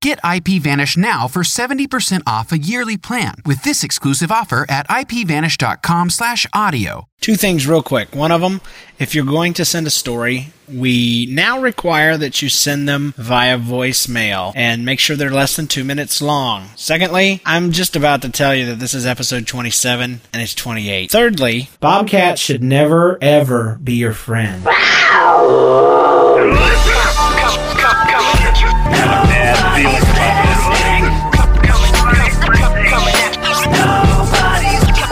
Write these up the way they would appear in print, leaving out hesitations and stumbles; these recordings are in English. Get IPVanish now for 70% off a yearly plan with this exclusive offer at IPVanish.com/audio. Two things real quick. One of them, if you're going to send a story, we now require that you send them via voicemail and make sure they're less than 2 minutes long. Secondly, I'm just about to tell you that this is episode 27 and it's 28. Thirdly, Bobcats should never, ever be your friend.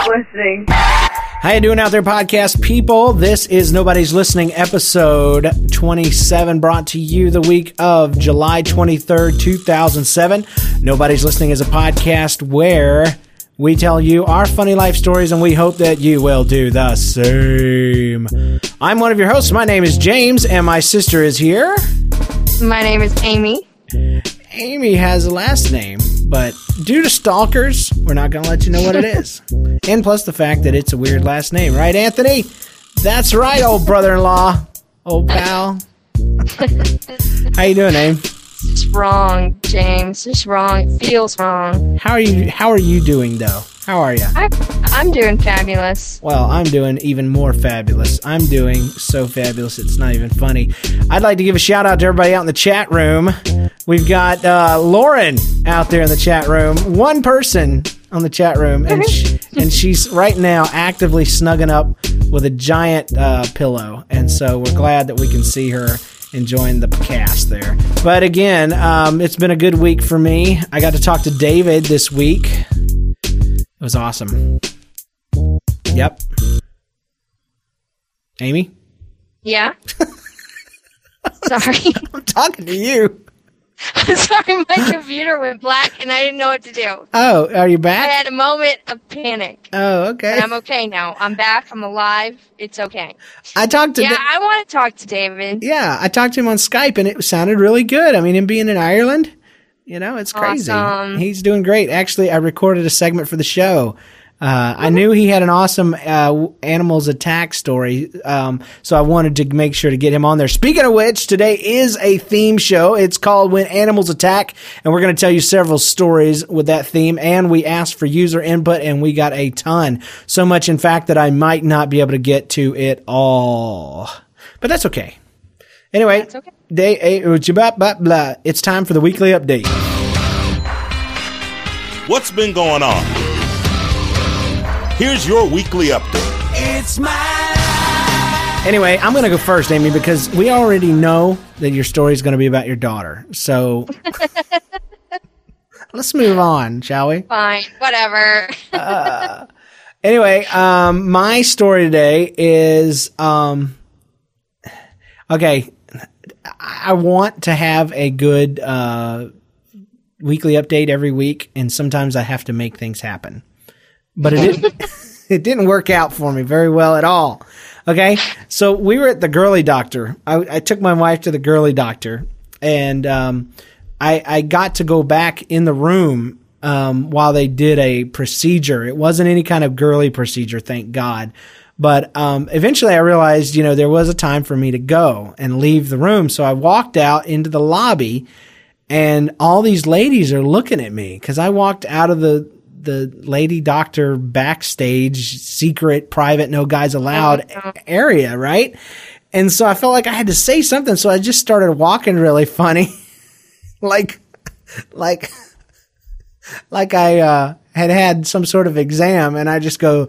Listening. How you doing out there, podcast people? This is Nobody's Listening, episode 27, brought to you the week of July 23rd, 2007. Nobody's Listening is a podcast where we tell you our funny life stories, and we hope that you will do the same. I'm one of your hosts. My name is James, and my sister is here. My name is Amy. Amy has a last name, but due to stalkers, we're not going to let you know what it is. And plus the fact that it's a weird last name, right, Anthony? That's right, old brother-in-law, old pal. How you doing, Amy? It's wrong, James. It's wrong. It feels wrong. How are you doing, though? How are you? I'm doing fabulous. Well, I'm doing even more fabulous. I'm doing so fabulous it's not even funny. I'd like to give a shout out to everybody out in the chat room. We've got Lauren out there in the chat room. One person on the chat room, and she's right now actively snugging up with a giant pillow. And so we're glad that we can see her enjoying the cast there. But again, it's been a good week for me. I got to talk to David this week. It was awesome. Yep. Amy? Yeah? Sorry. I'm talking to you. I'm sorry, my computer went black and I didn't know what to do. Oh, are you back? I had a moment of panic. Oh, okay. But I'm okay now. I'm back. I'm alive. It's okay. I talked to I want to talk to David. Yeah, I talked to him on Skype and it sounded really good. I mean, him being in Ireland... You know, it's crazy. Awesome. He's doing great. Actually, I recorded a segment for the show. I knew he had an awesome animals attack story, so I wanted to make sure to get him on there. Speaking of which, today is a theme show. It's called When Animals Attack, and we're going to tell you several stories with that theme, and we asked for user input, and we got a ton. So much, in fact, that I might not be able to get to it all. But that's okay. Anyway, that's okay. Day 8, it's time for the weekly update. What's been going on? Here's your weekly update. It's my life. Anyway, I'm going to go first, Amy, because we already know that your story is going to be about your daughter. So let's move on, shall we? Fine, whatever. Anyway, my story today is... okay, I want to have a good weekly update every week, and sometimes I have to make things happen. But it didn't work out for me very well at all. Okay, so we were at the girly doctor. I took my wife to the girly doctor, and I got to go back in the room while they did a procedure. It wasn't any kind of girly procedure, thank God. But eventually I realized, you know, there was a time for me to go and leave the room. So I walked out into the lobby, and all these ladies are looking at me because I walked out of the lady doctor backstage, secret, private, no guys allowed area, right? And so I felt like I had to say something. So I just started walking really funny, like I had some sort of exam, and I just go...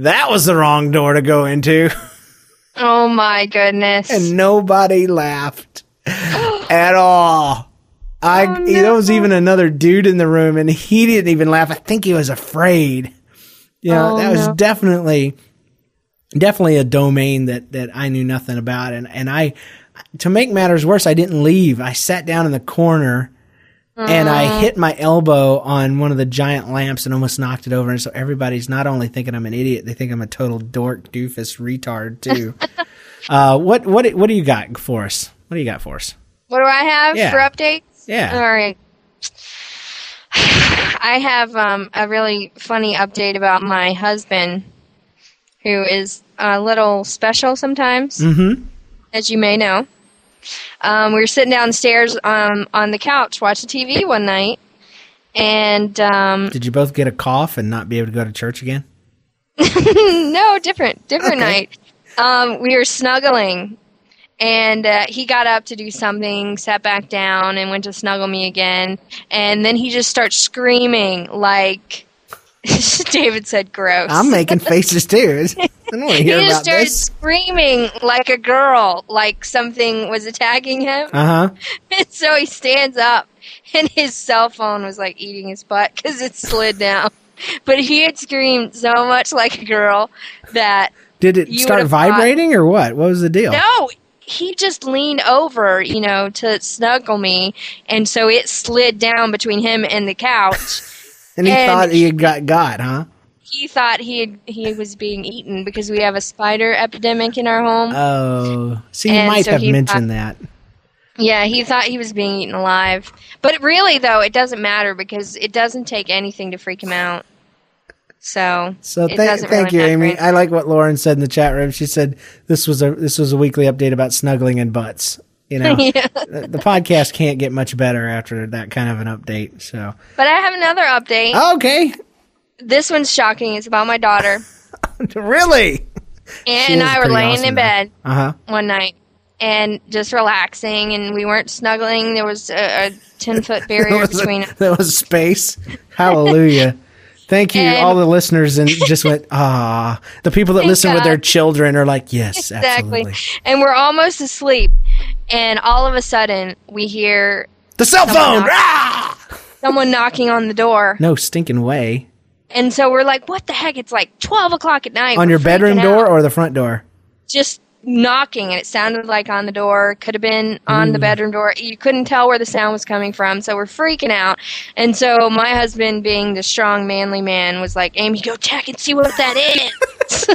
That was the wrong door to go into. Oh, my goodness. And nobody laughed at all. There was even another dude in the room, and he didn't even laugh. I think he was afraid. You know, was definitely a domain that I knew nothing about. And I, to make matters worse, I didn't leave. I sat down in the corner And I hit my elbow on one of the giant lamps and almost knocked it over. And so everybody's not only thinking I'm an idiot, they think I'm a total dork, doofus, retard too. What do you got for us? What do you got for us? What do I have for updates? Yeah. All right. I have a really funny update about my husband, who is a little special sometimes, as you may know. We were sitting downstairs on the couch watching TV one night, and did you both get a cough and not be able to go to church again? No, different night. We were snuggling, and he got up to do something, sat back down, and went to snuggle me again, and then he just starts screaming like David said, "Gross." I'm making faces too. I don't want to hear about this. He just started screaming like a girl, like something was attacking him. And so he stands up, and his cell phone was like eating his butt because it slid down. But he had screamed so much like a girl that did it start vibrating or what? What was the deal? No, he just leaned over, you know, to snuggle me, and so it slid down between him and the couch. And he thought he had got, huh? He thought he was being eaten because we have a spider epidemic in our home. Oh, so you might have mentioned that. Yeah, he thought he was being eaten alive. But really, though, it doesn't matter because it doesn't take anything to freak him out. So thank you, Amy. I like what Lauren said in the chat room. She said this was a weekly update about snuggling and butts. You know, the podcast can't get much better after that kind of an update. So, but I have another update. Oh, okay. This one's shocking. It's about my daughter. Really? Ann and I were laying in bed one night and just relaxing, and we weren't snuggling. There was a 10-foot barrier between us. There was space. Hallelujah. Thank you, all the listeners, and just went, ah. The people that listen with their children are like, yes, exactly. Absolutely. And we're almost asleep, and all of a sudden, we hear the cell phone! Someone knocking on the door. No stinking way. And so we're like, what the heck? It's like 12 o'clock at night. On your bedroom door or the front door? Just knocking, and it sounded like on the door. Could have been on the bedroom door. You couldn't tell where the sound was coming from, so we're freaking out. And so my husband, being the strong, manly man, was like, Amy, go check and see what that is.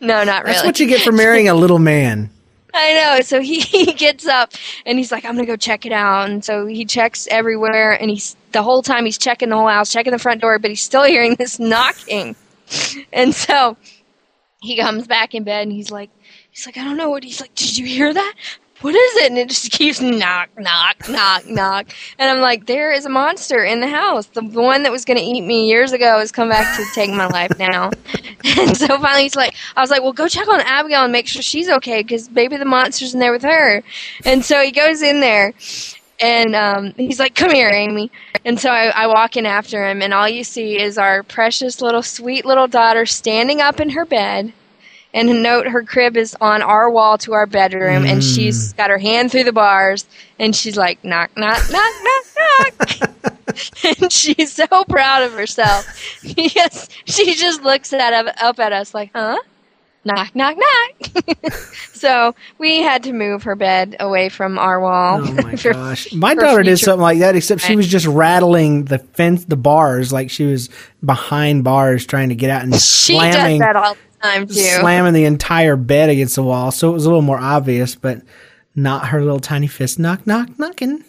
No, not really. That's what you get for marrying a little man. I know. So he gets up, and he's like, I'm going to go check it out. And so he checks everywhere, and the whole time he's checking the whole house, checking the front door, but he's still hearing this knocking. And so he comes back in bed, and he's like, I don't know what. He's like, did you hear that? What is it? And it just keeps knock, knock, knock, knock. And I'm like, there is a monster in the house. The one that was going to eat me years ago has come back to take my life now. And so finally I was like, well, go check on Abigail and make sure she's okay because maybe the monster's in there with her. And so he goes in there. And he's like, come here, Amy. And so I walk in after him, and all you see is our precious little, sweet little daughter standing up in her bed. And note, her crib is on our wall to our bedroom, and she's got her hand through the bars, and she's like, knock, knock, knock, knock, knock. And she's so proud of herself. Yes, she just looks up at us like, huh? Knock, knock, knock. So we had to move her bed away from our wall. Oh, my gosh. My daughter did something like that, except she was just rattling the fence, the bars, like she was behind bars trying to get out and slamming. She does that all the time, too. Slamming the entire bed against the wall. So it was a little more obvious, but not her little tiny fist. Knock, knock, knocking.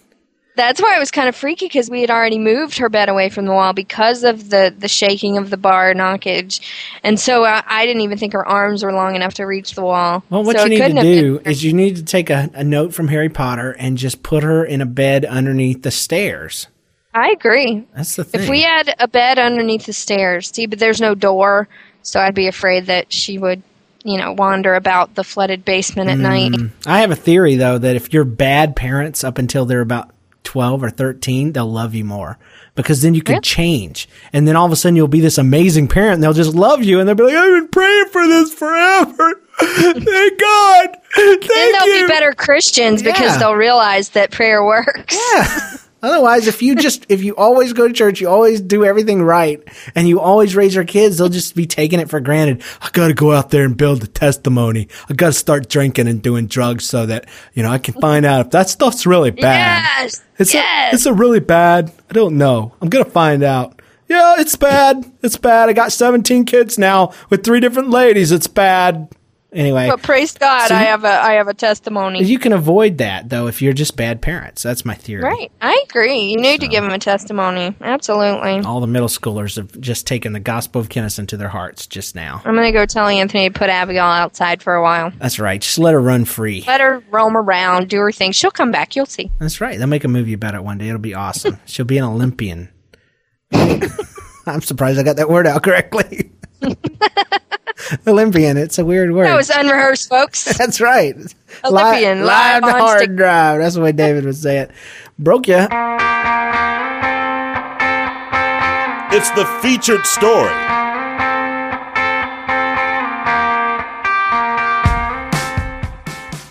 That's why it was kind of freaky because we had already moved her bed away from the wall because of the shaking of the bar knockage. And so I didn't even think her arms were long enough to reach the wall. Well, what you need to do is you need to take a note from Harry Potter and just put her in a bed underneath the stairs. I agree. That's the thing. If we had a bed underneath the stairs, see, but there's no door, so I'd be afraid that she would, you know, wander about the flooded basement at night. I have a theory, though, that if you're bad parents up until they're about 12 or 13, they'll love you more because then you can change. And then all of a sudden you'll be this amazing parent and they'll just love you. And they'll be like, I've been praying for this forever. Thank God. Thank you. Then they'll be better Christians because they'll realize that prayer works. Yeah. Otherwise, if you always go to church, you always do everything right, and you always raise your kids, they'll just be taking it for granted. I got to go out there and build a testimony. I got to start drinking and doing drugs so that, I can find out if that stuff's really bad. Yes. It's really bad. I don't know. I'm going to find out. Yeah, it's bad. It's bad. I got 17 kids now with 3 different ladies. It's bad. Anyway, but praise God, so I have a testimony. You can avoid that though if you're just bad parents. That's my theory. Right, I agree. You need to give them a testimony. Absolutely. All the middle schoolers have just taken the gospel of Kinnison to their hearts just now. I'm gonna go tell Anthony to put Abigail outside for a while. That's right. Just let her run free. Let her roam around, do her thing. She'll come back. You'll see. That's right. They'll make a movie about it one day. It'll be awesome. She'll be an Olympian. I'm surprised I got that word out correctly. Olympian, it's a weird word. That was unrehearsed, folks. That's right. Olympian. Live to hard drive. That's the way David would say it. Broke ya. It's the featured story.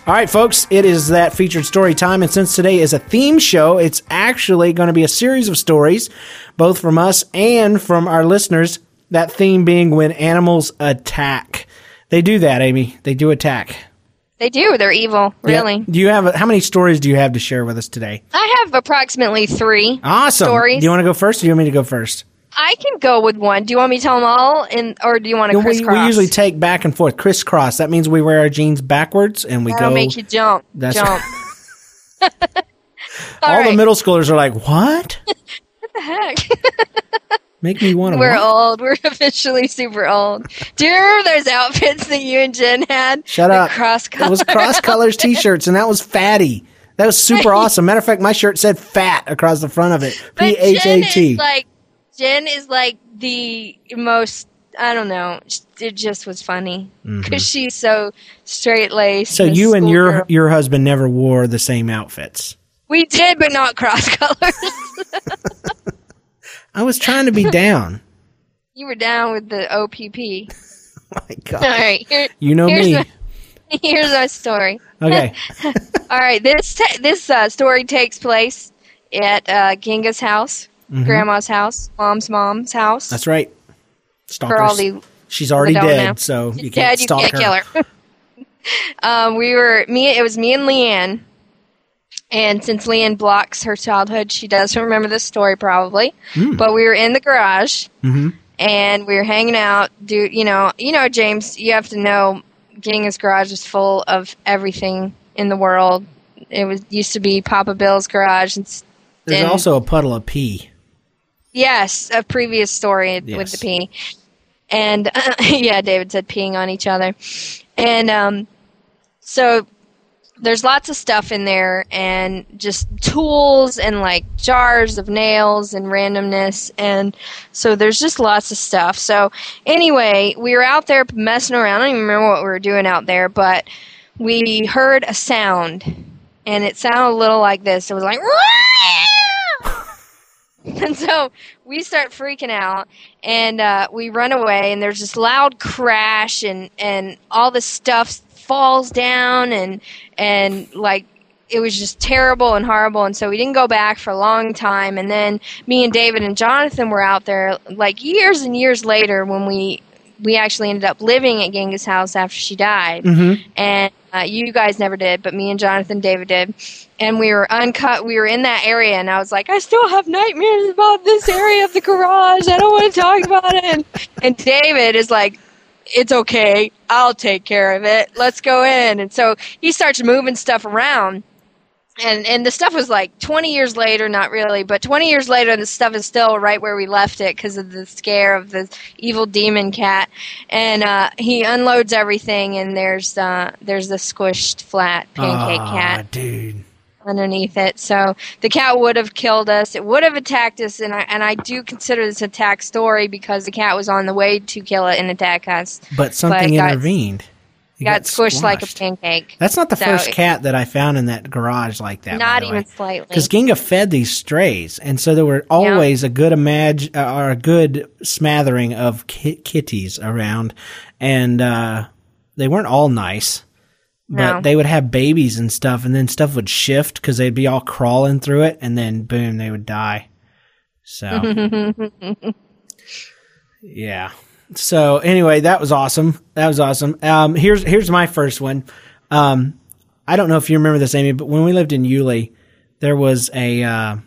All right, folks, it is that featured story time. And since today is a theme show, it's actually going to be a series of stories, both from us and from our listeners. That theme being when animals attack. They do that, Amy. They do attack. They do. They're evil, really. Yep. How many stories do you have to share with us today? I have approximately 3 stories. Do you want to go first or do you want me to go first? I can go with one. Do you want me to tell them all, or do you want to crisscross? We usually take back and forth. Crisscross. That means we wear our jeans backwards and we That'll go. That'll make you jump. Jump. All right. The middle schoolers are like, what? What the heck? Make me want to. We're old. We're officially super old. Do you remember those outfits that you and Jen had? Shut up. It was cross colors t-shirts, and that was fatty. That was super awesome. Matter of fact, my shirt said fat across the front of it. P-H-A-T. Jen is like the most, I don't know. It just was funny because she's so straight-laced. So you and your husband never wore the same outfits. We did, but not cross colors. I was trying to be down. You were down with the OPP. Oh my God. All right. Here's me. Here's our story. Okay. All right. This story takes place at Ginga's house, Grandma's house, Mom's house. That's right. Stalkers. She's already dead, now. So you can't stalk her. You can't kill her. It was me and Leanne. And since Leanne blocks her childhood, she doesn't remember this story probably. Mm. But we were in the garage, and we were hanging out. James, you have to know, Ginga's garage is full of everything in the world. It used to be Papa Bill's garage. There's also a puddle of pee. Yes, a previous story with the pee. And David said peeing on each other, and so. There's lots of stuff in there and just tools and like jars of nails and randomness. And so there's just lots of stuff. So anyway, we were out there messing around. I don't even remember what we were doing out there, but we heard a sound and it sounded a little like this. It was like, and so we start freaking out and we run away and there's this loud crash and all this stuff falls down and like it was just terrible and horrible, and so we didn't go back for a long time. And then me and David and Jonathan were out there like years and years later when we actually ended up living at Ginga's house after she died. And you guys never did, but me and Jonathan, David did. And we were we were in that area, and I was like, I still have nightmares about this area of the garage. I don't want to talk about it. And David is like, it's okay. I'll take care of it. Let's go in. And so he starts moving stuff around. And the stuff was like 20 years later, not really, but 20 years later, the stuff is still right where we left it because of the scare of the evil demon cat. And he unloads everything, and there's the squished flat pancake cat underneath it. So the cat would have killed us. It would have attacked us, and I do consider this attack story because the cat was on the way to kill it and attack us. But something intervened. It got squished like a pancake. That's not the first cat that I found in that garage like that. Not even slightly. Because Ginga fed these strays, and so there were always a good smattering of kitties around, and they weren't all nice. But they would have babies and stuff, and then stuff would shift because they'd be all crawling through it, and then boom, they would die. So, yeah. So anyway, that was awesome. That was awesome. Here's my first one. I don't know if you remember this, Amy, but when we lived in Yulee, there was a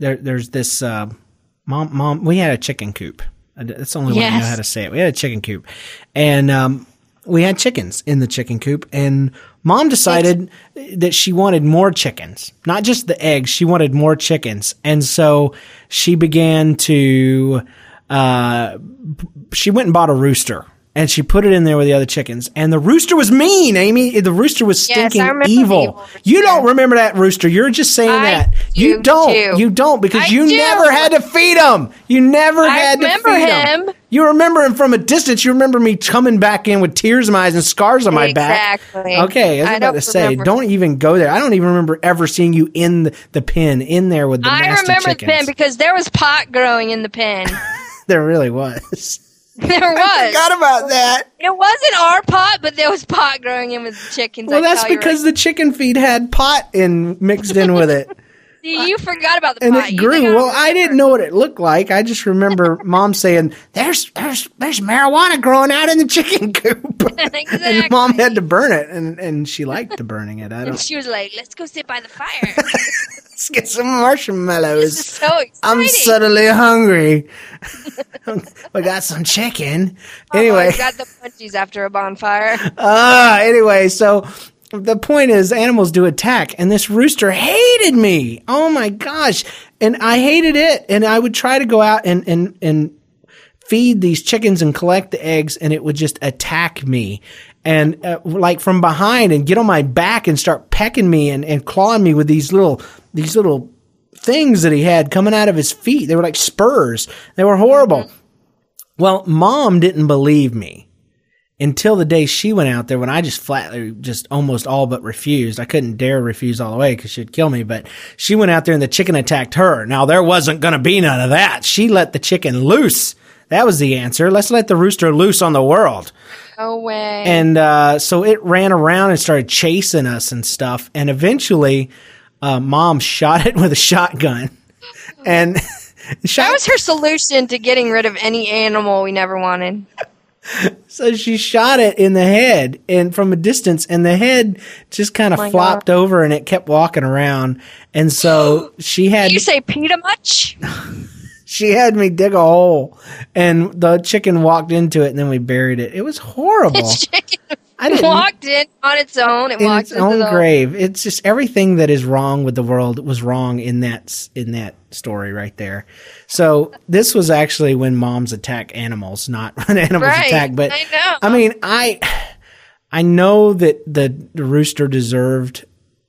there's this mom. We had a chicken coop. That's the only way I know how to say it. We had a chicken coop, and we had chickens in the chicken coop, and Mom decided that she wanted more chickens, not just the eggs. She wanted more chickens, and so she began to she went and bought a rooster, and she put it in there with the other chickens, and the rooster was mean, Amy. The rooster was stinking evil. You don't remember that rooster. You're just saying that. You don't. You don't, because you never had to feed him. You never had to feed him. You remember him from a distance. You remember me coming back in with tears in my eyes and scars on my back. Exactly. Okay, I was about to say, don't even go there. I don't even remember ever seeing you in the pen, in there with the nasty chickens. I remember the pen because there was pot growing in the pen. There really was. There was. I forgot about that. It wasn't our pot, but there was pot growing in with the chickens. Well, that's because the chicken feed had pot mixed in with it. See, you forgot about the pot. And it grew. Well, I didn't know what it looked like. I just remember Mom saying, there's marijuana growing out in the chicken coop. Exactly. And Mom had to burn it, and she liked the burning it. And she was like, let's go sit by the fire. Let's get some marshmallows. This is so exciting. I'm suddenly hungry. We got some chicken. Anyway, I got the munchies after a bonfire. Anyway, so the point is animals do attack, and this rooster hated me. Oh my gosh. And I hated it. And I would try to go out and feed these chickens and collect the eggs, and it would just attack me. And like from behind, and get on my back and start pecking me and clawing me with these little things that he had coming out of his feet. They were like spurs. They were horrible. Well, Mom didn't believe me until the day she went out there, when I just flatly just almost all but refused. I couldn't dare refuse all the way because she'd kill me. But she went out there and the chicken attacked her. Now, there wasn't going to be none of that. She let the chicken loose. That was the answer. Let's let the rooster loose on the world. No way. And so it ran around and started chasing us and stuff. And eventually, Mom shot it with a shotgun. And that was her solution to getting rid of any animal we never wanted. So she shot it in the head, and from a distance, and the head just kind of flopped over, and it kept walking around. And so she had. Did you say PETA much? She had me dig a hole, and the chicken walked into it, and then we buried it. It was horrible. The chicken walked in on its own. It walked into its own grave. It's just everything that is wrong with the world was wrong in that story right there. So this was actually when moms attack animals, not when animals attack. But I know. I mean, I know that the rooster deserved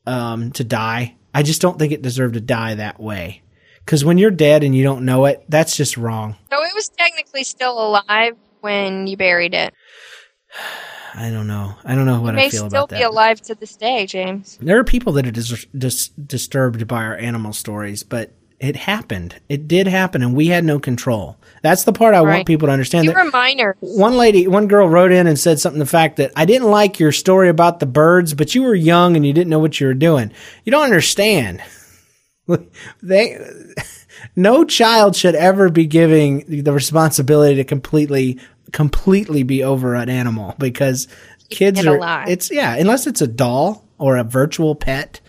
to die. I just don't think it deserved to die that way. Because when you're dead and you don't know it, that's just wrong. So it was technically still alive when you buried it. I don't know. I don't know what I feel about that. It may still be alive to this day, James. There are people that are disturbed by our animal stories, but it happened. It did happen, and we had no control. That's the part I want people to understand. You were minors. One girl wrote in and said something to the fact that, I didn't like your story about the birds, but you were young and you didn't know what you were doing. You don't understand. No child should ever be given the responsibility to completely be over an animal, because kids are. Unless it's a doll or a virtual pet.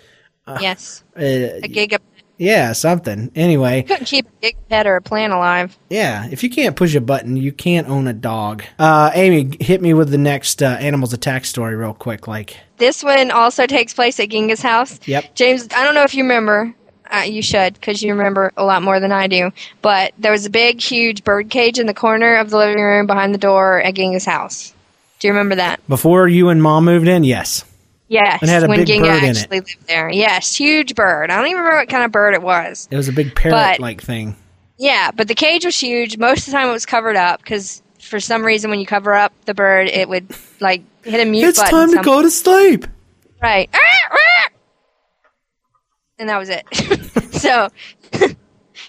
Yes, a giga. Yeah, something. Anyway, you couldn't keep a giga pet or a plant alive. Yeah, if you can't push a button, you can't own a dog. Amy, hit me with the next animals attack story real quick. This one also takes place at Ginga's house. Yep, James. I don't know if you remember. You should, because you remember a lot more than I do. But there was a big, huge bird cage in the corner of the living room behind the door at Ginga's house. Do you remember that? Before you and Mom moved in, yes. Yes, and had a when big Ginga bird actually lived there. Yes, huge bird. I don't even remember what kind of bird it was. It was a big parrot-like thing. Yeah, but the cage was huge. Most of the time it was covered up, because for some reason when you cover up the bird, it would hit a mute button. It's time to go to sleep. Right. And that was it. So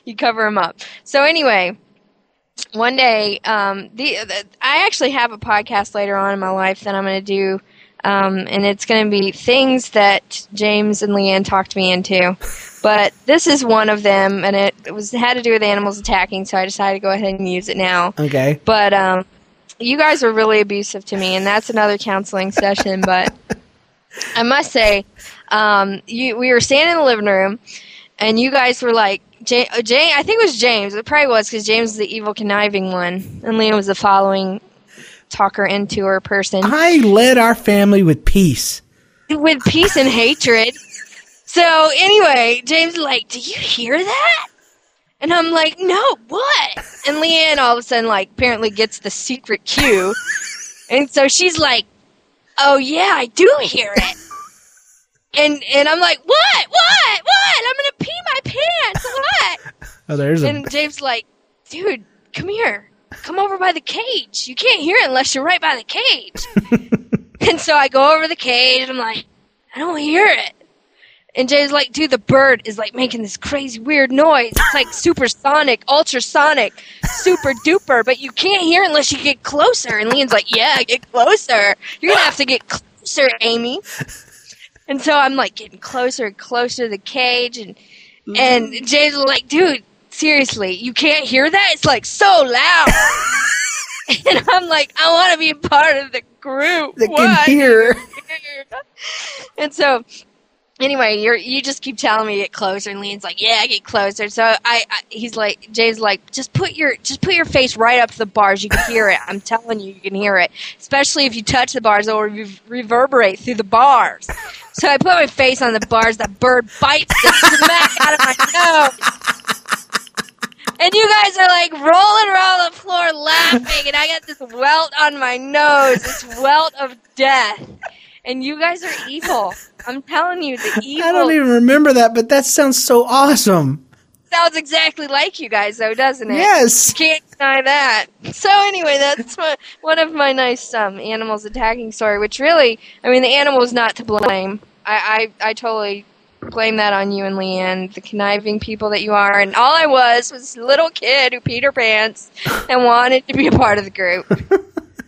you cover them up. So anyway, one day, I actually have a podcast later on in my life that I'm going to do And it's going to be things that James and Leanne talked me into. But this is one of them, and it had to do with animals attacking, so I decided to go ahead and use it now. Okay. But you guys were really abusive to me, and that's another counseling session. But I must say, we were standing in the living room, and you guys were like, Jane, I think it was James. It probably was, because James was the evil, conniving one, and Leanne was the following talker into her person. I led our family with peace. With peace and hatred. So, anyway, James was like, do you hear that? And I'm like, no, what? And Leanne all of a sudden, like, apparently gets the secret cue. And so she's like, oh, yeah, I do hear it. And I'm like, what? I'm going to pee my pants. What? Oh, and James like, dude, come here. Come over by the cage. You can't hear it unless you're right by the cage. And so I go over the cage, and I'm like, I don't hear it. And James like, dude, the bird is like making this crazy weird noise. It's like supersonic, ultrasonic, super duper, but you can't hear it unless you get closer. And Leanne's like, yeah, get closer. You're going to have to get closer, Amy. And so I'm like getting closer and closer to the cage, and James was like, dude, seriously, you can't hear that? It's like so loud. And I'm like, I want to be a part of the group that can hear. And so anyway, you just keep telling me to get closer, and Leanne's like, yeah, get closer. So he's like, James like, just put your face right up to the bars. You can hear it. I'm telling you, you can hear it. Especially if you touch the bars, it'll reverberate through the bars. So I put my face on the bars. That bird bites the smack out of my nose. And you guys are like rolling around the floor laughing, and I got this welt on my nose, this welt of death. And you guys are evil. I'm telling you, the evil. I don't even remember that, but that sounds so awesome. Sounds exactly like you guys, though, doesn't it? Yes. You can't deny that. So anyway, that's one of my nice animals attacking story, which really, I mean, the animal was not to blame. I totally blame that on you and Leanne, the conniving people that you are. And all I was a little kid who peed her pants and wanted to be a part of the group.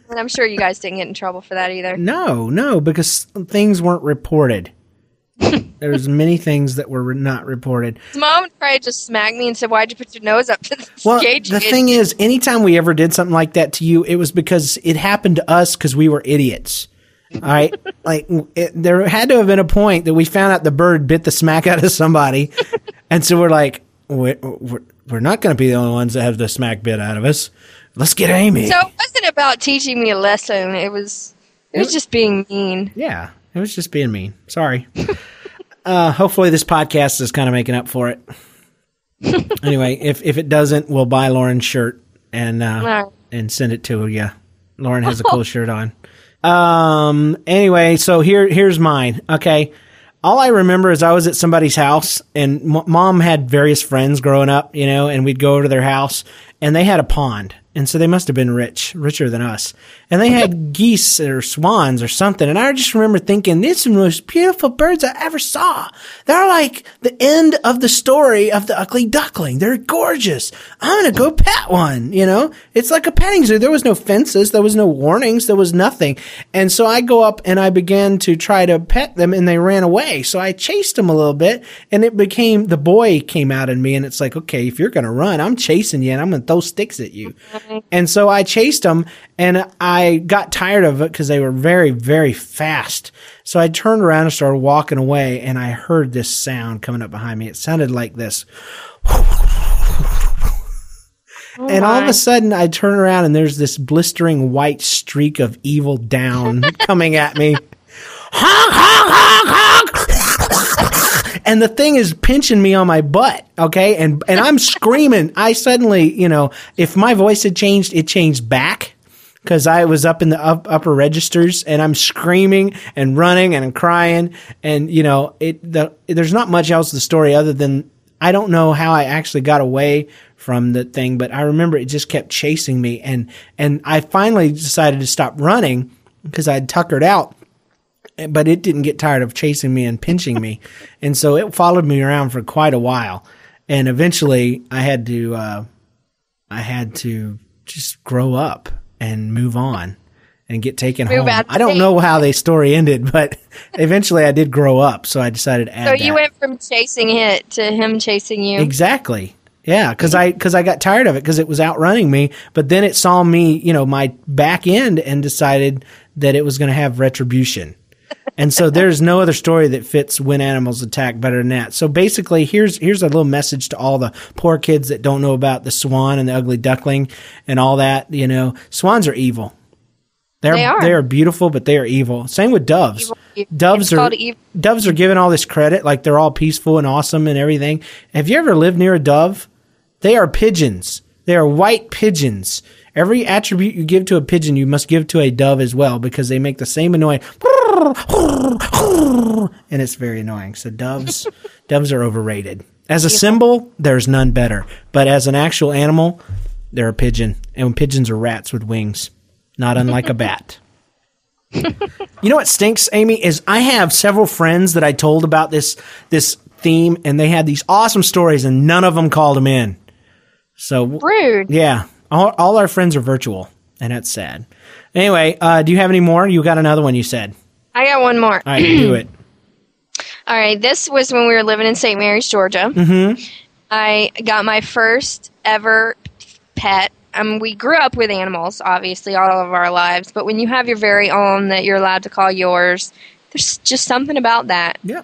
And I'm sure you guys didn't get in trouble for that either. No, because things weren't reported. There was many things that were not reported. His mom tried to smack me and said, why'd you put your nose up to the cage? Well, the thing is, anytime we ever did something like that to you, it was because it happened to us because we were idiots. All right, like there had to have been a point that we found out the bird bit the smack out of somebody, and so we're like, we're not going to be the only ones that have the smack bit out of us. Let's get Amy. So it wasn't about teaching me a lesson. It was just being mean. Yeah, it was just being mean. Sorry. Hopefully, this podcast is kind of making up for it. Anyway, if it doesn't, we'll buy Lauren's shirt and send it to you. Lauren has a cool shirt on. Anyway, so here's mine. Okay. All I remember is I was at somebody's house, and mom had various friends growing up, you know, and we'd go over to their house, and they had a pond. And so they must have been richer than us. And they had geese or swans or something. And I just remember thinking, these are the most beautiful birds I ever saw. They're like the end of the story of the ugly duckling. They're gorgeous. I'm going to go pet one, you know? It's like a petting zoo. There was no fences. There was no warnings. There was nothing. And so I go up and I began to try to pet them, and they ran away. So I chased them a little bit, and it became, the boy came out in me, and it's like, okay, if you're going to run, I'm chasing you, and I'm going to throw sticks at you. And so I chased them, and I got tired of it because they were very, very fast. So I turned around and started walking away, and I heard this sound coming up behind me. It sounded like this. Oh, and all of a sudden, I turn around, and there's this blistering white streak of evil down coming at me. Honk, honk, honk, honk. And the thing is pinching me on my butt, okay? And I'm screaming. I suddenly, you know, if my voice had changed, it changed back because I was up in the upper registers, and I'm screaming and running and I'm crying. And, you know, there's not much else to the story other than I don't know how I actually got away from the thing, but I remember it just kept chasing me. And I finally decided to stop running because I'd tuckered out. But it didn't get tired of chasing me and pinching me. And so it followed me around for quite a while. And eventually I had to just grow up and move on. and get taken home. I don't know how the story ended, but eventually I did grow up, so I decided to add that. So you went from chasing it to him chasing you. Exactly. Yeah, because I got tired of it because it was outrunning me, but then it saw me, you know, my back end, and decided that it was going to have retribution. And so there's no other story that fits when animals attack better than that. So basically, here's a little message to all the poor kids that don't know about the swan and the ugly duckling and all that. You know, swans are evil. They are beautiful, but they are evil. Same with doves. Doves are given all this credit, like they're all peaceful and awesome and everything. Have you ever lived near a dove? They are pigeons. They are white pigeons. Every attribute you give to a pigeon, you must give to a dove as well, because they make the same annoying, and it's very annoying. So doves are overrated. As a symbol, there's none better. But as an actual animal, they're a pigeon. And pigeons are rats with wings, not unlike a bat. You know what stinks, Amy, is I have several friends that I told about this theme, and they had these awesome stories, and none of them called them in. So rude. Yeah. All our friends are virtual, and that's sad. Anyway, do you have any more? You got another one, you said. I got one more. All right, do it. All right, this was when we were living in St. Mary's, Georgia. Mm-hmm. I got my first ever pet. We grew up with animals, obviously, all of our lives. But when you have your very own that you're allowed to call yours, there's just something about that. Yeah.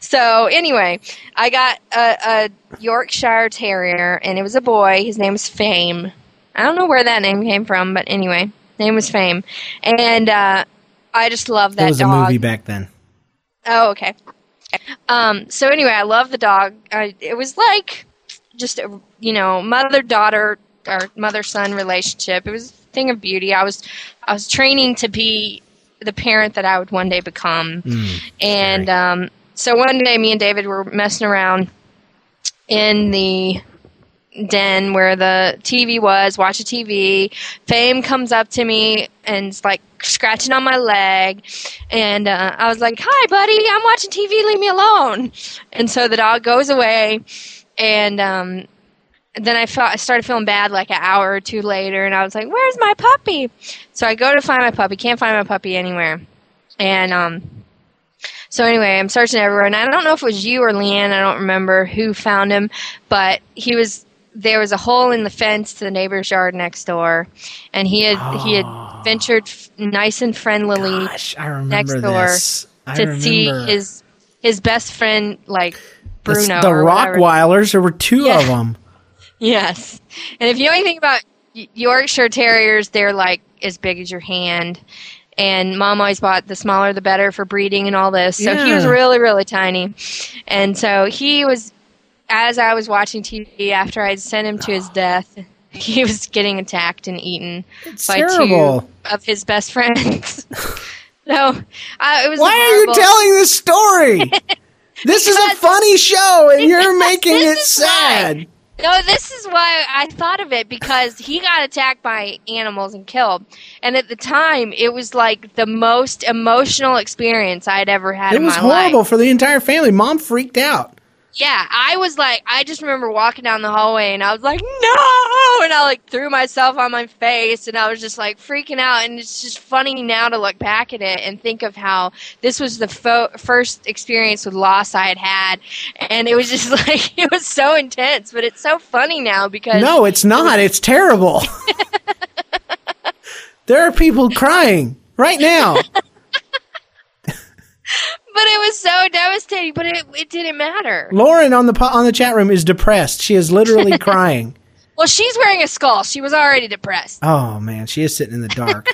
So, anyway, I got a Yorkshire Terrier, and it was a boy. His name was Fame. I don't know where that name came from, but anyway, name was Fame. And I just love that dog. It was a movie back then. Oh, okay. So, anyway, I love the dog. It was like just a, you know, mother-daughter or mother-son relationship. It was a thing of beauty. I was training to be the parent that I would one day become. And so one day, me and David were messing around in the den where the TV was, watching TV. Fame comes up to me and is like scratching on my leg. And I was like, hi, buddy, I'm watching TV. Leave me alone. And so the dog goes away. And then I started feeling bad like an hour or two later. And I was like, where's my puppy? So I go to find my puppy. Can't find my puppy anywhere. And so anyway, I'm searching everywhere, and I don't know if it was you or Leanne, I don't remember who found him, but there was a hole in the fence to the neighbor's yard next door, and he had ventured nice and friendlily next door to see his best friend, like Bruno. The Rockwilers, there were two of them. Yes, and if you know anything about Yorkshire Terriers, they're like as big as your hand. And Mom always bought the smaller the better for breeding and all this. So he was really, really tiny. And so he was, as I was watching TV after I had sent him to his death, he was getting attacked and eaten by two of his best friends. It was. Why are you telling this story? This is a funny show, and you're making it sad. No, this is why I thought of it, because he got attacked by animals and killed. And at the time, it was like the most emotional experience I had ever had in my life. It was horrible for the entire family. Mom freaked out. Yeah, I was like, I just remember walking down the hallway, and I was like, no! And I like threw myself on my face, and I was just like freaking out. And it's just funny now to look back at it and think of how this was the first experience with loss I had had. And it was just like, it was so intense, but it's so funny now because... No, it's not. It's terrible. There are people crying right now. But it was so devastating, but it didn't matter. Lauren on the chat room is depressed. She is literally crying. Well, she's wearing a skull. She was already depressed. Oh, man. She is sitting in the dark.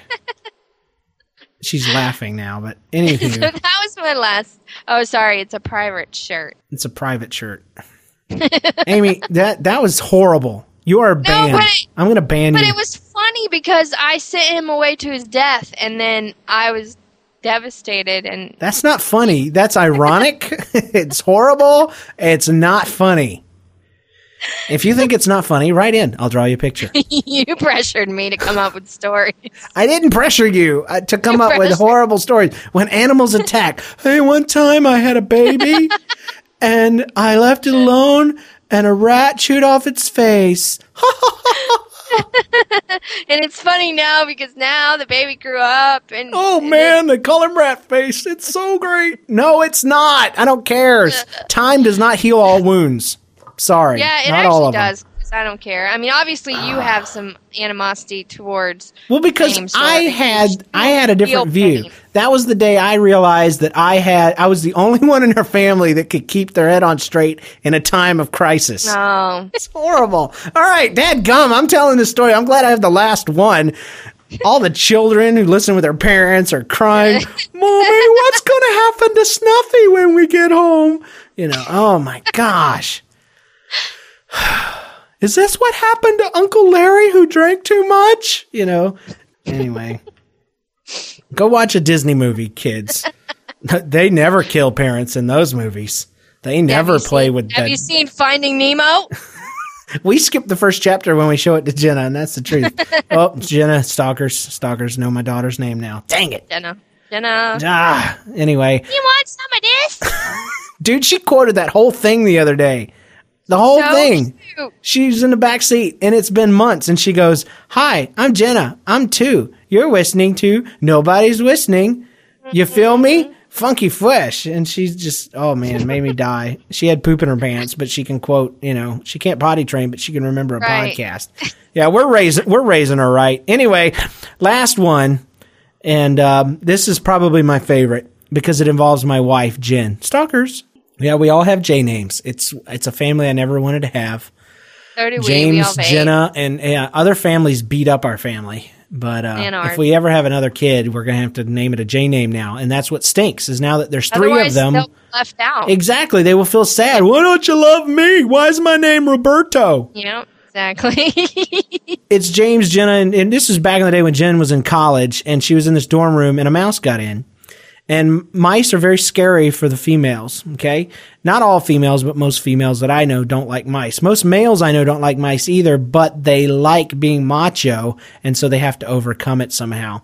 She's laughing now, but anywho. So that was my last. Oh, sorry. It's a private shirt. Amy, that was horrible. You are banned. No, I'm going to ban you. But it was funny because I sent him away to his death, and then I was... devastated. And that's not funny. That's ironic. It's horrible. It's not funny. If you think it's not funny, write in. I'll draw you a picture. You pressured me to come up with stories. I didn't pressure you to come up with horrible stories. When animals attack. Hey, one time I had a baby and I left it alone and a rat chewed off its face. And it's funny now because now the baby grew up. And oh, man, they call him Rat Face. It's so great. No, it's not. I don't care. Time does not heal all wounds. Sorry. Yeah, it actually does. I don't care. I mean, obviously, you have some animosity towards. Well, because I had a different view. Pain. That was the day I realized that I was the only one in her family that could keep their head on straight in a time of crisis. No, it's horrible. All right, dadgum, I'm telling this story. I'm glad I have the last one. All the children who listen with their parents are crying. Mommy, what's going to happen to Snuffy when we get home? You know. Oh my gosh. Is this what happened to Uncle Larry who drank too much? You know, anyway, go watch a Disney movie, kids. They never kill parents in those movies. They never play with that. Have you seen Finding Nemo? We skipped the first chapter when we show it to Jenna, and that's the truth. Oh, Jenna, stalkers. Stalkers know my daughter's name now. Dang it. Jenna. Ah, anyway. You want some of this? Dude, she quoted that whole thing the other day. The whole thing. Cute. She's in the back seat, and it's been months, and she goes, "Hi, I'm Jenna. I'm 2. You're listening to Nobody's Listening. You feel me? Funky Fresh." And she's just, oh, man, made me die. She had poop in her pants, but she can quote, you know, she can't potty train, but she can remember a podcast. Yeah, we're raising her right. Anyway, last one, and this is probably my favorite because it involves my wife, Jen. Stalkers. Yeah, we all have J names. It's a family I never wanted to have. So do we. James, we Jenna, and other families beat up our family. But if we ever have another kid, we're going to have to name it a J name now. And that's what stinks is now that there's three of them. They'll be left out. Exactly. They will feel sad. Why don't you love me? Why is my name Roberto? Yeah, exactly. It's James, Jenna, and this was back in the day when Jen was in college, and she was in this dorm room, and a mouse got in. And mice are very scary for the females, okay? Not all females, but most females that I know don't like mice. Most males I know don't like mice either, but they like being macho, and so they have to overcome it somehow.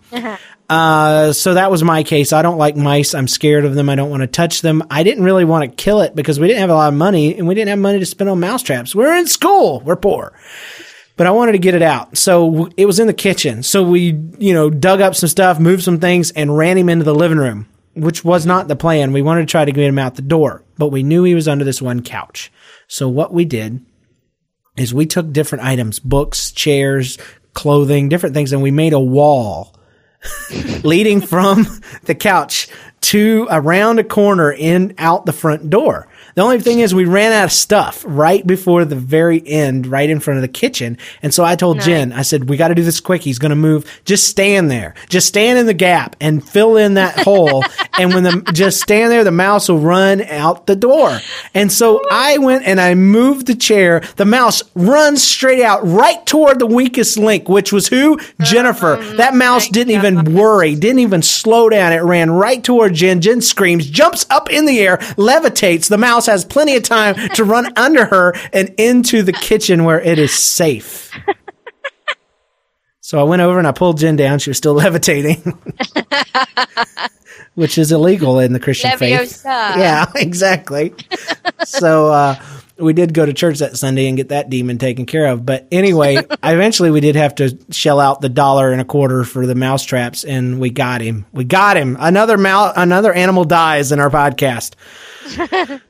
So that was my case. I don't like mice. I'm scared of them. I don't want to touch them. I didn't really want to kill it because we didn't have a lot of money, and we didn't have money to spend on mousetraps. We're in school. We're poor. But I wanted to get it out. So it was in the kitchen. So we, you know, dug up some stuff, moved some things, and ran him into the living room, which was not the plan. We wanted to try to get him out the door, but we knew he was under this one couch. So what we did is we took different items, books, chairs, clothing, different things, and we made a wall leading from the couch to around a corner in out the front door. The only thing is we ran out of stuff right before the very end, right in front of the kitchen. And so I told Jen, I said, we got to do this quick. He's going to move. Just stand there. Just stand in the gap and fill in that hole. And when just stand there, the mouse will run out the door. And so I went and I moved the chair. The mouse runs straight out right toward the weakest link, which was who? Jennifer. That mouse didn't even worry, didn't even slow down. It ran right toward Jen. Jen screams, jumps up in the air, levitates. The mouse has plenty of time to run under her and into the kitchen where it is safe. So I went over and I pulled Jen down. She was still levitating, which is illegal in the Christian faith. Yeah, exactly. So we did go to church that Sunday and get that demon taken care of. But anyway, eventually we did have to shell out the $1.25 for the mouse traps, and we got him. We got him. Another animal dies in our podcast.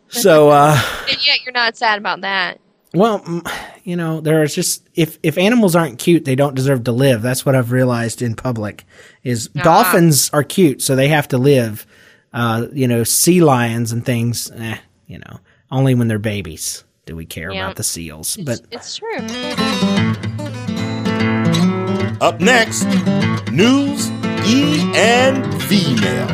So, and yet you're not sad about that. Well, you know, there's just, if animals aren't cute, they don't deserve to live. That's what I've realized in public is dolphins are cute. So they have to live, you know, sea lions and things, you know, only when they're babies do we care about the seals, but it's true. Up next, news, E and female.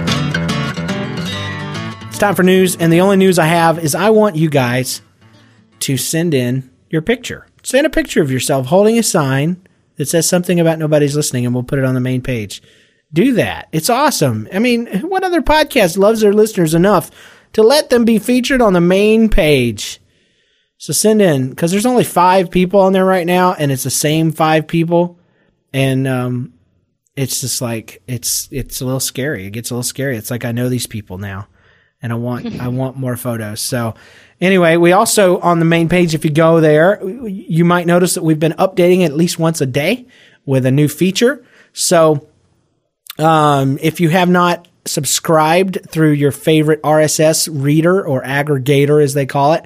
Time for news, and the only news I have is I want you guys to send in your picture. Send a picture of yourself holding a sign that says something about Nobody's Listening, and we'll put it on the main page. Do that. It's awesome. I mean, what other podcast loves their listeners enough to let them be featured on the main page? So send in, because there's only 5 people on there right now, and it's the same 5 people, and it's just like, it's a little scary. It gets a little scary. It's like I know these people now. and I want more photos. So anyway, we also, on the main page, if you go there, you might notice that we've been updating at least once a day with a new feature. So if you have not subscribed through your favorite RSS reader or aggregator, as they call it,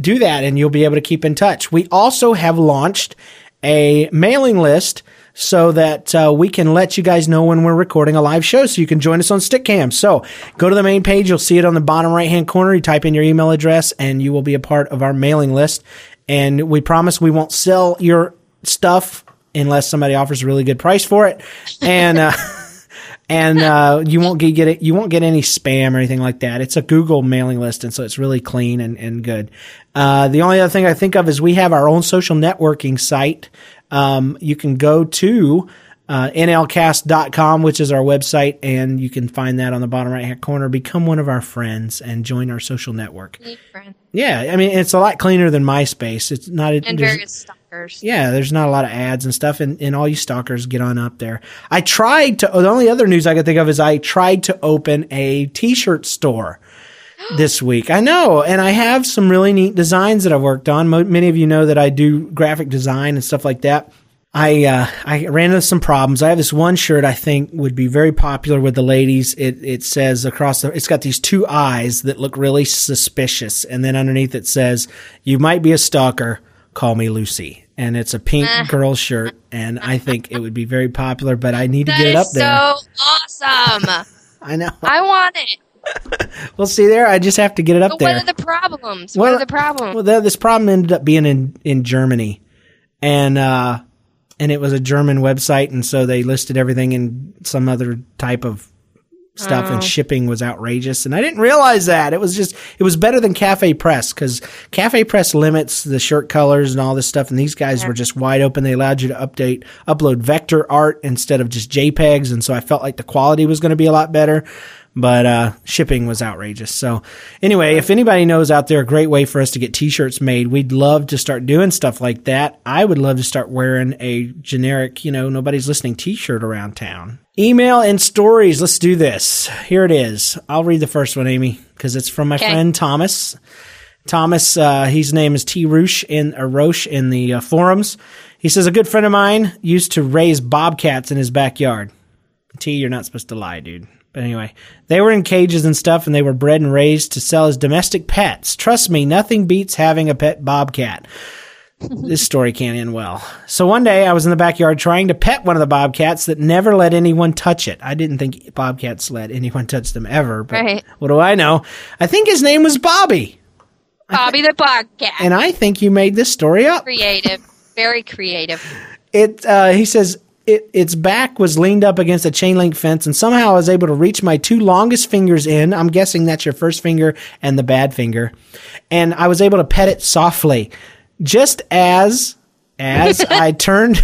do that and you'll be able to keep in touch. We also have launched a mailing list so that we can let you guys know when we're recording a live show, so you can join us on StickCam. So go to the main page. You'll see it on the bottom right-hand corner. You type in your email address, and you will be a part of our mailing list. And we promise we won't sell your stuff unless somebody offers a really good price for it. And you won't get it. You won't get any spam or anything like that. It's a Google mailing list, and so it's really clean and good. The only other thing I think of is we have our own social networking site. You can go to nlcast.com, which is our website, and you can find that on the bottom right-hand corner. Become one of our friends and join our social network. Yeah, I mean, it's a lot cleaner than MySpace. It's not and various stalkers. Yeah, there's not a lot of ads and stuff, and all you stalkers, get on up there. The only other news I could think of is I tried to open a T-shirt store this week. I know, and I have some really neat designs that I've worked on. Many of you know that I do graphic design and stuff like that. I ran into some problems. I have this one shirt I think would be very popular with the ladies. It says it's got these two eyes that look really suspicious, and then underneath it says, "You might be a stalker, call me Lucy." And it's a pink girl shirt, and I think it would be very popular, but I need to get it up there. That is so awesome. I know. I want it. Well, see there, I just have to get it up there. What are the problems? Well, this problem ended up being in Germany, and it was a German website, and so they listed everything in some other type of stuff, and shipping was outrageous, and I didn't realize that. It was better than CafePress, because CafePress limits the shirt colors and all this stuff, and these guys were just wide open. They allowed you to upload vector art instead of just JPEGs, and so I felt like the quality was going to be a lot better. But shipping was outrageous. So anyway, if anybody knows out there a great way for us to get T-shirts made, we'd love to start doing stuff like that. I would love to start wearing a generic, Nobody's Listening T-shirt around town. Email and stories. Let's do this. Here it is. I'll read the first one, Amy, because it's from my friend Thomas. Thomas, his name is T. Roche in the forums. He says, a good friend of mine used to raise bobcats in his backyard. T, you're not supposed to lie, dude. But anyway, they were in cages and stuff, and they were bred and raised to sell as domestic pets. Trust me, nothing beats having a pet bobcat. This story can't end well. So one day I was in the backyard trying to pet one of the bobcats that never let anyone touch it. I didn't think bobcats let anyone touch them ever, but What do I know? I think his name was Bobby. Bobby the Bobcat. And I think you made this story up. Creative. Very creative. He says... Its back was leaned up against a chain link fence, and somehow I was able to reach my two longest fingers in. I'm guessing that's your first finger and the bad finger. And I was able to pet it softly. Just as I turned...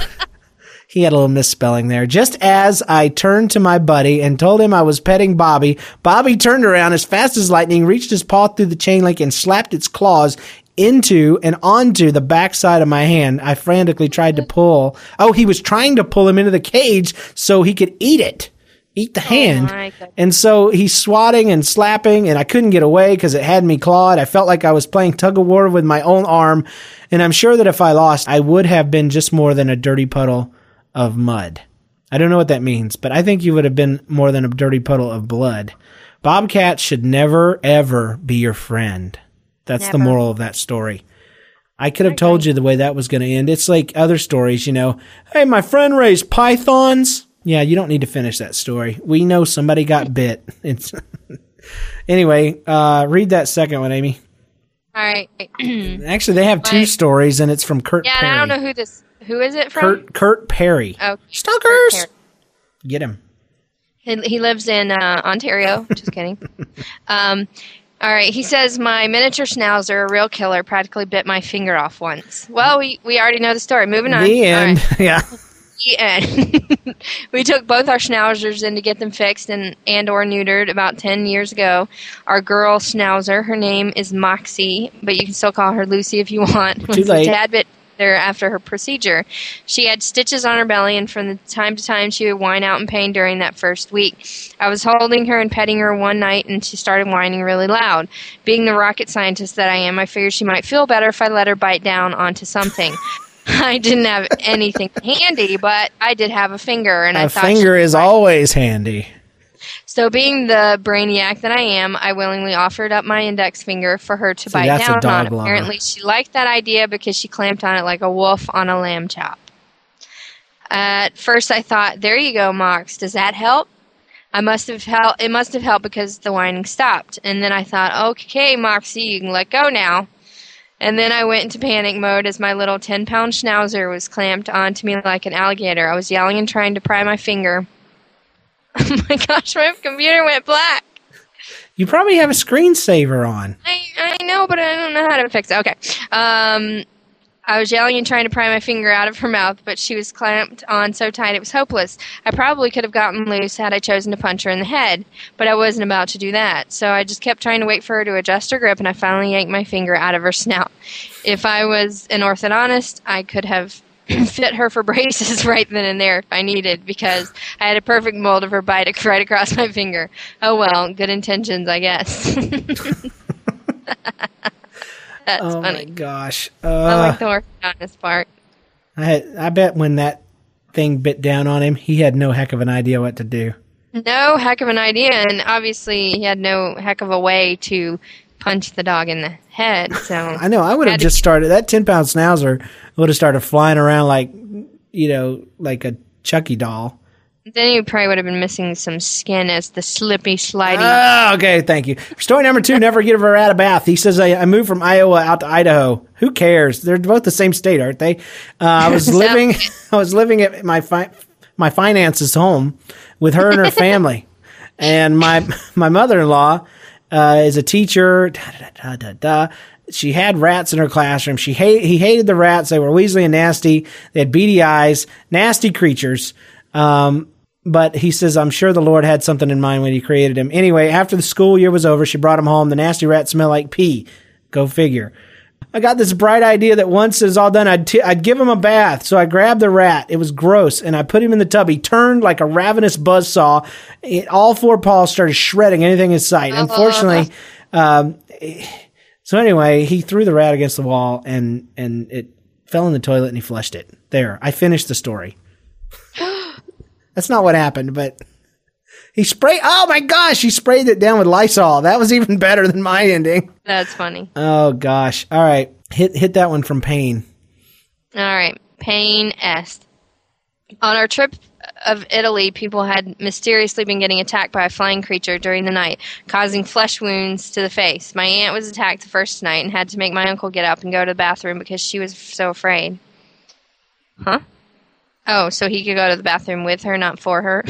He had a little misspelling there. Just as I turned to my buddy and told him I was petting Bobby, Bobby turned around as fast as lightning, reached his paw through the chain link, and slapped its claws into and onto the backside of my hand. I frantically tried to pull. Oh, he was trying to pull him into the cage so he could eat the hand. And so he's swatting and slapping, and I couldn't get away because it had me clawed. I felt like I was playing tug of war with my own arm, and I'm sure that if I lost, I would have been just more than a dirty puddle of mud. I don't know what that means, but I think you would have been more than a dirty puddle of blood. Bobcats should never, ever be your friend. That's Never. The moral of that story. I could have told you the way that was going to end. It's like other stories, Hey, my friend raised pythons. Yeah, you don't need to finish that story. We know somebody got bit. Anyway, read that second one, Amy. All right. Actually, they have two stories, and it's from Kurt Perry. Yeah, I don't know who is it from? Kurt Perry. Oh, stalkers. Perry. Get him. He lives in Ontario. Just kidding. All right, he says, my miniature schnauzer, a real killer, practically bit my finger off once. Well, we already know the story. Moving on. The end. Right. Yeah. The end. We took both our schnauzers in to get them fixed and or neutered about 10 years ago. Our girl schnauzer, her name is Moxie, but you can still call her Lucy if you want. Too late. A tad bit there after her procedure. She had stitches on her belly, and from the time to time she would whine out in pain during that first week. I was holding her and petting her one night, and she started whining really loud. Being the rocket scientist that I am, I figured she might feel better if I let her bite down onto something. I didn't have anything handy, but I did have a finger, and I thought a finger is always handy. So being the brainiac that I am, I willingly offered up my index finger for her to bite down on. Apparently, she liked that idea because she clamped on it like a wolf on a lamb chop. At first, I thought, there you go, Mox. Does that help? It must have helped because the whining stopped. And then I thought, okay, Moxie, you can let go now. And then I went into panic mode as my little 10-pound schnauzer was clamped onto me like an alligator. I was yelling and trying to pry my finger. Oh my gosh, my computer went black. You probably have a screensaver on. I know, but I don't know how to fix it. Okay. I was yelling and trying to pry my finger out of her mouth, but she was clamped on so tight it was hopeless. I probably could have gotten loose had I chosen to punch her in the head, but I wasn't about to do that. So I just kept trying to wait for her to adjust her grip, and I finally yanked my finger out of her snout. If I was an orthodontist, I could have fit her for braces right then and there if I needed, because I had a perfect mold of her bite right across my finger. Oh well, good intentions, I guess. That's oh funny. My gosh! I like the orthodontist part. I bet when that thing bit down on him, he had no heck of an idea what to do. No heck of an idea, and obviously he had no heck of a way to punch the dog in the head. So I know I would have just started that 10-pound schnauzer would have started flying around like a Chucky doll. Then you probably would have been missing some skin as the slippy sliding. Oh, okay, thank you. Story number 2: Never give a rat a bath. He says, "I moved from Iowa out to Idaho. Who cares? They're both the same state, aren't they?" I was living at my finances home with her and her family, and my mother-in-law. Is a teacher. She had rats in her classroom. He hated the rats. They were weaselly and nasty. They had beady eyes, nasty creatures. But he says, I'm sure the Lord had something in mind when he created him. Anyway, after the school year was over, she brought him home. The nasty rats smell like pee. Go figure. I got this bright idea that once it was all done, I'd give him a bath. So I grabbed the rat. It was gross. And I put him in the tub. He turned like a ravenous buzzsaw. All four paws started shredding anything in sight. Uh-huh. Unfortunately, so anyway, he threw the rat against the wall and it fell in the toilet and he flushed it. There. I finished the story. That's not what happened, but he sprayed. Oh my gosh, he sprayed it down with Lysol. That was even better than my ending. That's funny. Oh gosh. All right. Hit that one from Payne. All right. Payne S. On our trip of Italy, people had mysteriously been getting attacked by a flying creature during the night, causing flesh wounds to the face. My aunt was attacked the first night and had to make my uncle get up and go to the bathroom because she was so afraid. Huh? Oh, so he could go to the bathroom with her, not for her.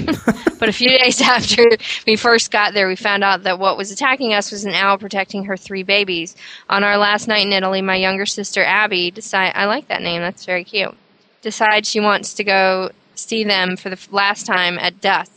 But a few days after we first got there, we found out that what was attacking us was an owl protecting her 3 babies. On our last night in Italy, my younger sister, Abby, I like that name. That's very cute. Decides she wants to go see them for the last time at dusk.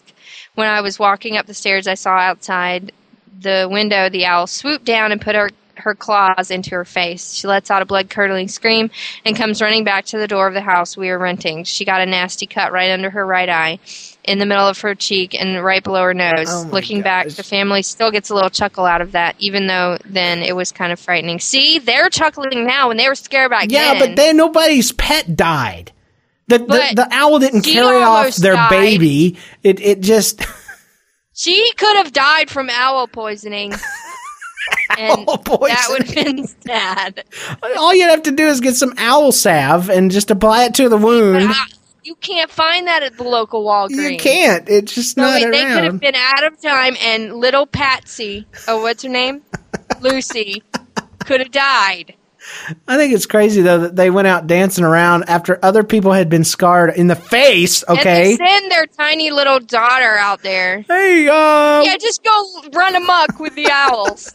When I was walking up the stairs, I saw outside the window the owl swooped down and put her claws into her face. She lets out a blood-curdling scream and comes running back to the door of the house we were renting. She got a nasty cut right under her right eye, in the middle of her cheek, and right below her nose. Oh my Looking gosh. Back, the family still gets a little chuckle out of that, even though then it was kind of frightening. See, they're chuckling now when they were scared back then. Yeah, but then nobody's pet died. The owl didn't carry off their baby. It just... She could have died from owl poisoning. And that would have been sad. All you'd have to do is get some owl salve and just apply it to the wound. You can't find that at the local Walgreens. You can't. It's just not around. They could have been out of time, and little Patsy, what's her name? Lucy, could have died. I think it's crazy, though, that they went out dancing around after other people had been scarred in the face, okay? And they send their tiny little daughter out there. Hey, yeah, just go run amok with the owls.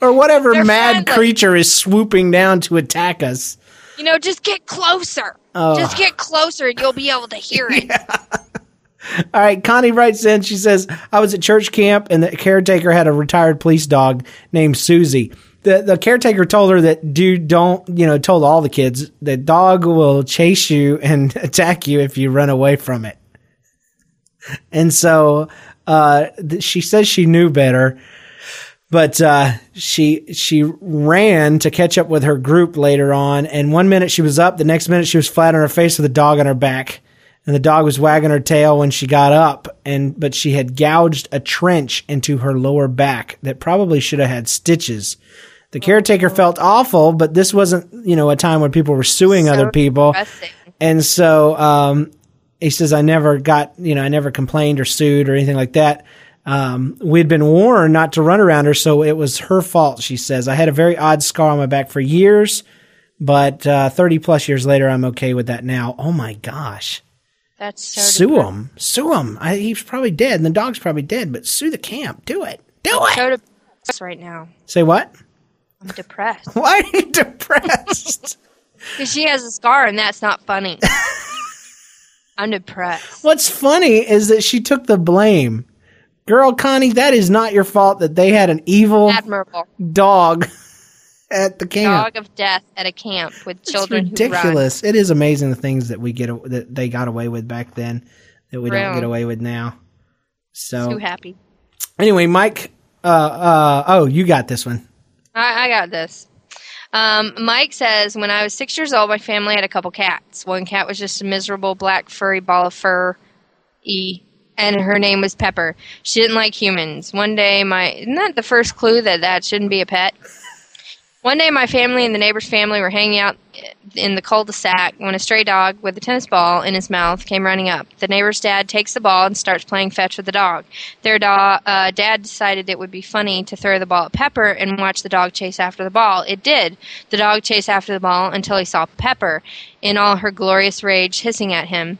Or whatever They're mad friendly. Creature is swooping down to attack us. You know, just get closer. Oh. Just get closer and you'll be able to hear it. Yeah. All right, Connie writes in. She says, I was at church camp and the caretaker had a retired police dog named Susie. The caretaker told her that dude told all the kids that dog will chase you and attack you if you run away from it. And so she says she knew better, but she ran to catch up with her group later on. And one minute she was up, the next minute she was flat on her face with a dog on her back. And the dog was wagging her tail when she got up, but she had gouged a trench into her lower back that probably should have had stitches. The caretaker felt awful, but this wasn't, a time when people were suing other people. And so he says, I never complained or sued or anything like that. We'd been warned not to run around her, so it was her fault, she says. I had a very odd scar on my back for years, but 30-plus years later, I'm okay with that now. Oh, my gosh. That's so Sue him. He's probably dead, and the dog's probably dead, but sue the camp. Do it. I'm so depressed right now. Say what? I'm depressed. Why are you depressed? Because she has a scar, and that's not funny. I'm depressed. What's funny is that she took the blame. Girl, Connie, that is not your fault that they had an evil dog at the camp. Dog of death at a camp with children. It's ridiculous. It is amazing the things that that they got away with back then that we don't get away with now. So too happy. Anyway, Mike. You got this one. I got this. Mike says, when I was 6 years old, my family had a couple cats. One cat was just a miserable black furry ball of fur, and her name was Pepper. She didn't like humans. Isn't that the first clue that shouldn't be a pet? One day, my family and the neighbor's family were hanging out in the cul-de-sac when a stray dog with a tennis ball in his mouth came running up. The neighbor's dad takes the ball and starts playing fetch with the dog. Their dad decided it would be funny to throw the ball at Pepper and watch the dog chase after the ball. It did. The dog chased after the ball until he saw Pepper, in all her glorious rage, hissing at him.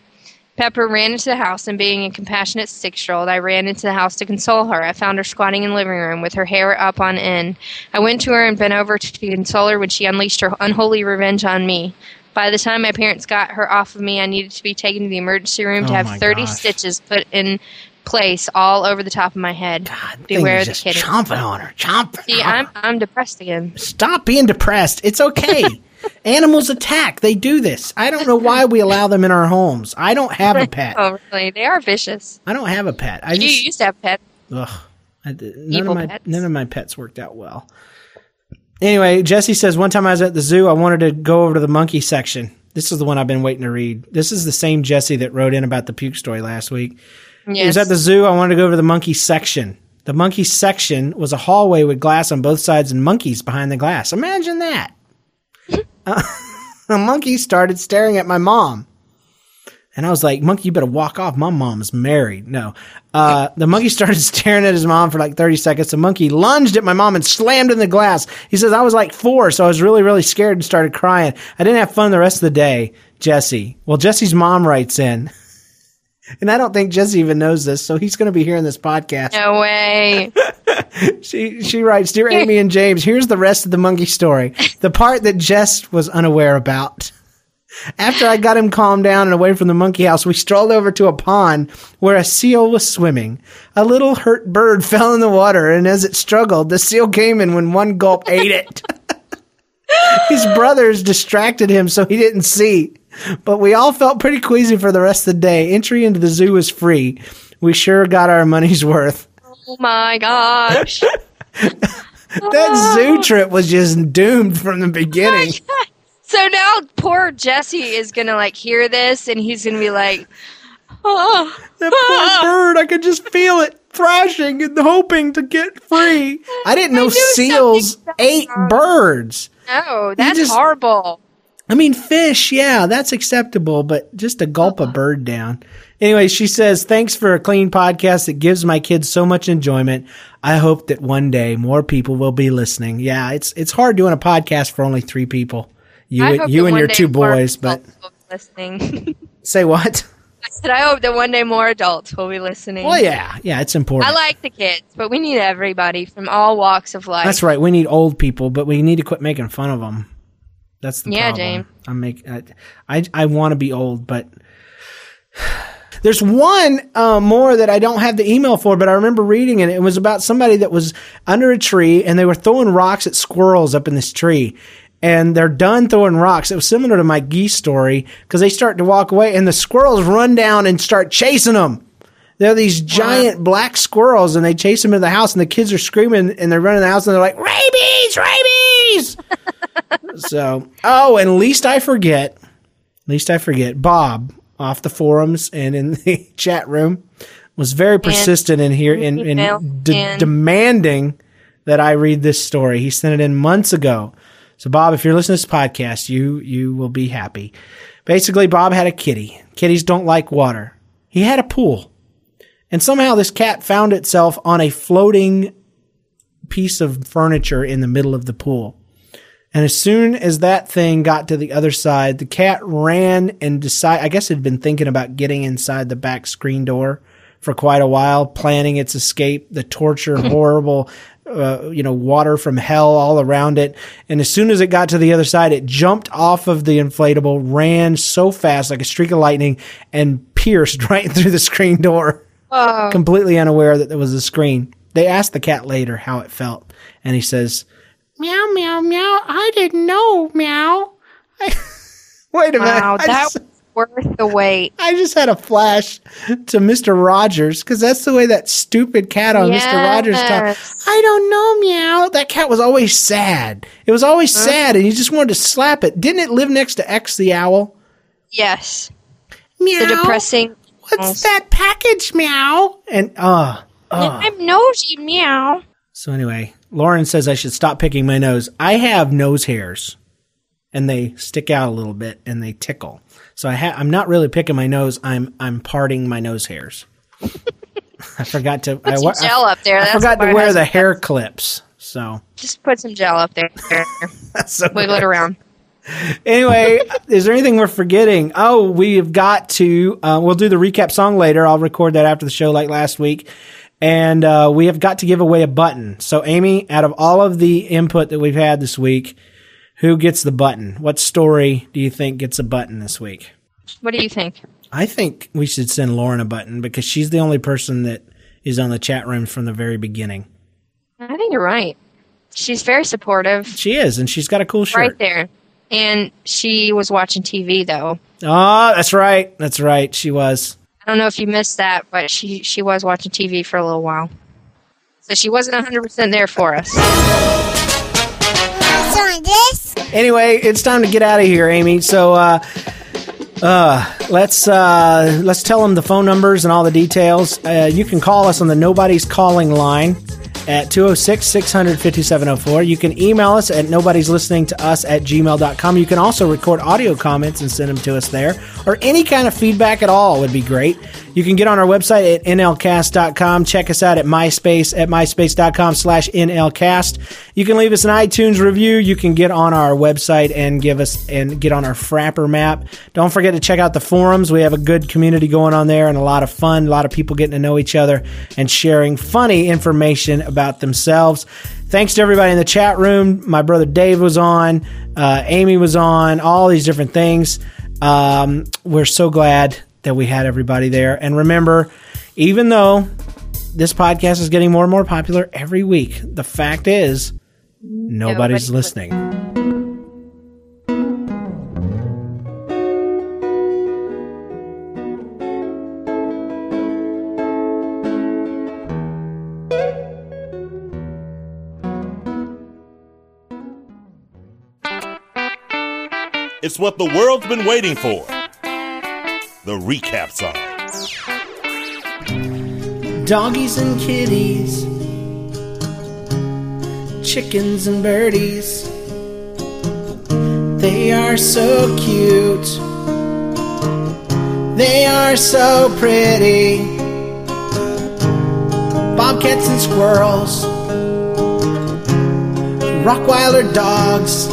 Pepper ran into the house, and being a compassionate 6-year-old, I ran into the house to console her. I found her squatting in the living room with her hair up on end. I went to her and bent over to console her when she unleashed her unholy revenge on me. By the time my parents got her off of me, I needed to be taken to the emergency room to have 30 stitches put in place all over the top of my head. God, beware the kitten. Chomping on her. See, I'm depressed again. Stop being depressed. It's okay. Animals attack. They do this. I don't know why we allow them in our homes. I don't have a pet. Oh, really? They are vicious. I don't have a pet. You used to have pets. Ugh. None of my pets worked out well. Anyway, Jesse says, one time I was at the zoo, I wanted to go over to the monkey section. This is the one I've been waiting to read. This is the same Jesse that wrote in about the puke story last week. Yes. He was at the zoo. I wanted to go over to the monkey section. The monkey section was a hallway with glass on both sides and monkeys behind the glass. Imagine that. A monkey started staring at my mom, and I was like, monkey, you better walk off. My mom's married. No. The monkey started staring at his mom for like 30 seconds. The monkey lunged at my mom and slammed in the glass. He says, I was like 4, so I was really, really scared and started crying. I didn't have fun the rest of the day, Jesse. Well, Jesse's mom writes in, and I don't think Jesse even knows this, so he's going to be hearing this podcast. No way. She writes, Dear Amy and James, here's the rest of the monkey story, the part that Jess was unaware about. After I got him calmed down and away from the monkey house, we strolled over to a pond where a seal was swimming. A little hurt bird fell in the water, and as it struggled, the seal came in when one gulp ate it. His brothers distracted him so he didn't see. But we all felt pretty queasy for the rest of the day. Entry into the zoo was free. We sure got our money's worth. Oh, my gosh. That zoo trip was just doomed from the beginning. So now poor Jesse is going to, hear this, and he's going to be like, oh. That poor bird, I could just feel it thrashing and hoping to get free. I didn't know seals ate birds. No, that's horrible. I mean, fish, yeah, that's acceptable, but just to gulp a bird down. Anyway, she says, thanks for a clean podcast that gives my kids so much enjoyment. I hope that one day more people will be listening. Yeah, it's hard doing a podcast for only 3 people. You and your 2 boys, but listening. Say what? I said I hope that one day more adults will be listening. Well, yeah, it's important. I like the kids, but we need everybody from all walks of life. That's right. We need old people, but we need to quit making fun of them. That's the problem. Yeah, James. I want to be old, but There's one more that I don't have the email for, but I remember reading it. It was about somebody that was under a tree, and they were throwing rocks at squirrels up in this tree. And they're done throwing rocks. It was similar to my geese story, because they start to walk away, and the squirrels run down and start chasing them. They're these giant black squirrels, and they chase them into the house, and the kids are screaming, and they're running the house, and they're like, rabies, rabies! So, oh, and least I forget, Bob, off the forums and in the chat room, was very persistent in demanding that I read this story. He sent it in months ago. So, Bob, if you're listening to this podcast, you will be happy. Basically, Bob had a kitty. Kitties don't like water. He had a pool. And somehow this cat found itself on a floating piece of furniture in the middle of the pool. And as soon as that thing got to the other side, the cat ran and decided, I guess it had been thinking about getting inside the back screen door for quite a while, planning its escape, the torture, horrible, water from hell all around it. And as soon as it got to the other side, it jumped off of the inflatable, ran so fast like a streak of lightning, and pierced right through the screen door. Whoa. Completely unaware that there was a screen. They asked the cat later how it felt, and he says, meow, meow, meow, I didn't know, meow. Wait a minute. Wow, that was worth the wait. I just had a flash to Mr. Rogers, because that's the way that stupid cat on Mr. Rogers talked. I don't know, meow. That cat was always sad. It was always sad, and you just wanted to slap it. Didn't it live next to X the owl? Yes. Meow. The depressing. What's that package, meow? And, I'm nosy, meow. So anyway, Lauren says I should stop picking my nose. I have nose hairs, and they stick out a little bit, and they tickle. So I'm not really picking my nose. I'm parting my nose hairs. I forgot to put some gel up there. I forgot to wear the hair clips. So just put some gel up there. That's so wiggle it around. Anyway, is there anything we're forgetting? Oh, we've got to we'll do the recap song later. I'll record that after the show like last week. And we have got to give away a button. So, Amy, out of all of the input that we've had this week, who gets the button? What story do you think gets a button this week? What do you think? I think we should send Lauren a button, because she's the only person that is on the chat room from the very beginning. I think you're right. She's very supportive. She is, and she's got a cool shirt. Right there. And she was watching TV, though. Oh, that's right. That's right. She was. I don't know if you missed that, but she was watching TV for a little while. So she wasn't 100% there for us. Anyway, it's time to get out of here, Amy. So let's tell them the phone numbers and all the details. You can call us on the Nobody's Calling line at 206-600-5704. You can email us at nobodyslisteningtous@gmail.com. You can also record audio comments and send them to us there. Or any kind of feedback at all would be great. You can get on our website at nlcast.com. Check us out at MySpace at myspace.com/nlcast. You can leave us an iTunes review. You can get on our website and get on our Frapper map. Don't forget to check out the forums. We have a good community going on there, and a lot of fun, a lot of people getting to know each other and sharing funny information about themselves. Thanks to everybody in the chat room. My brother Dave was on, Amy was on, all these different things. We're so glad that we had everybody there. And remember, even though this podcast is getting more and more popular every week, the fact is, nobody's listening. It's what the world's been waiting for. The recap song. Doggies and kitties, chickens and birdies, they are so cute, they are so pretty. Bobcats and squirrels, Rottweiler dogs,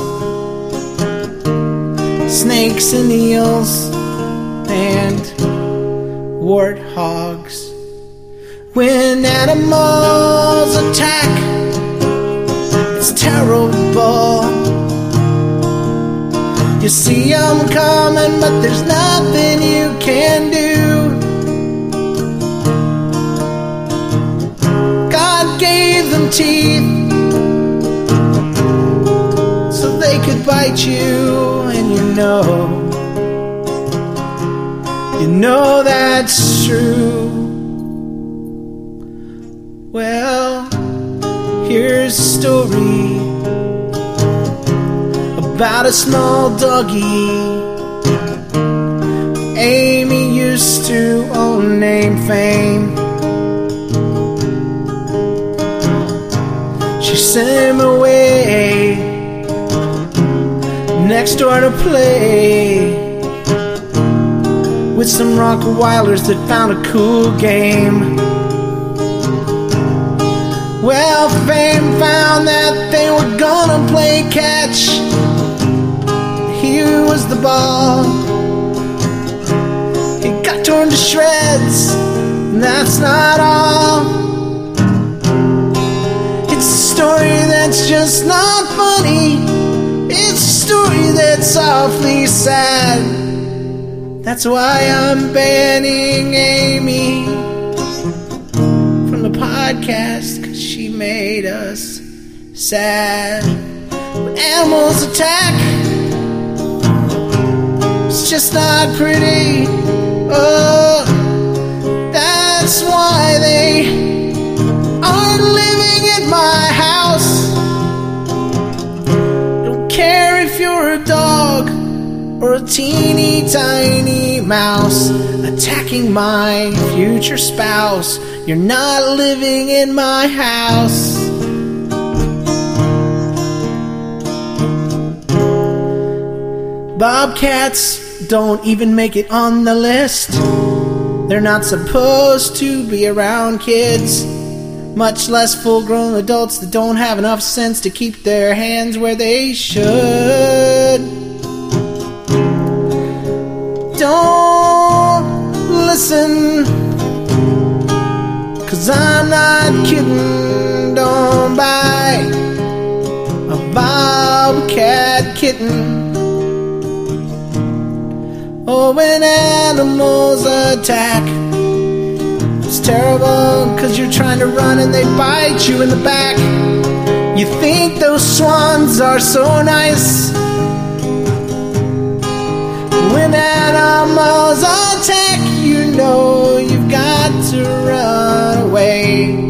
snakes and eels and warthogs. When animals attack, it's terrible. You see 'em coming, but there's nothing you can do. bite you, and you know that's true. Well, here's a story about a small doggy Amy used to own, named Fame. She sent him away next door to play with some Rockwilers that found a cool game. Well, Fame found that they were gonna play catch. He was the ball. Torn to shreds, and that's not all. It's a story that's just not funny. It's a story that's awfully sad. That's why I'm banning Amy from the podcast, 'cause she made us sad. When animals attack, it's just not pretty. Oh, that's why they aren't living at my house. Don't care if you're a dog or a teeny tiny mouse attacking my future spouse. You're not living in my house. Bobcats don't even make it on the list. They're not supposed to be around kids, much less full-grown adults that don't have enough sense to keep their hands where they should. Don't listen, 'cause I'm not kidding. Don't buy a bobcat kitten. Oh, when animals attack, it's terrible, 'cause you're trying to run and they bite you in the back. You think those swans are so nice. When animals attack, you know you've got to run away.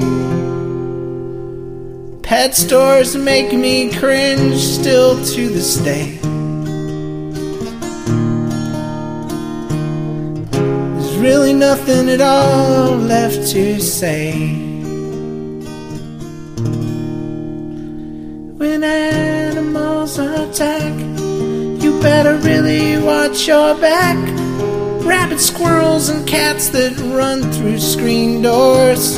Pet stores make me cringe still to this day. Really nothing at all left to say. When animals attack, you better really watch your back. Rabbit, squirrels, and cats that run through screen doors.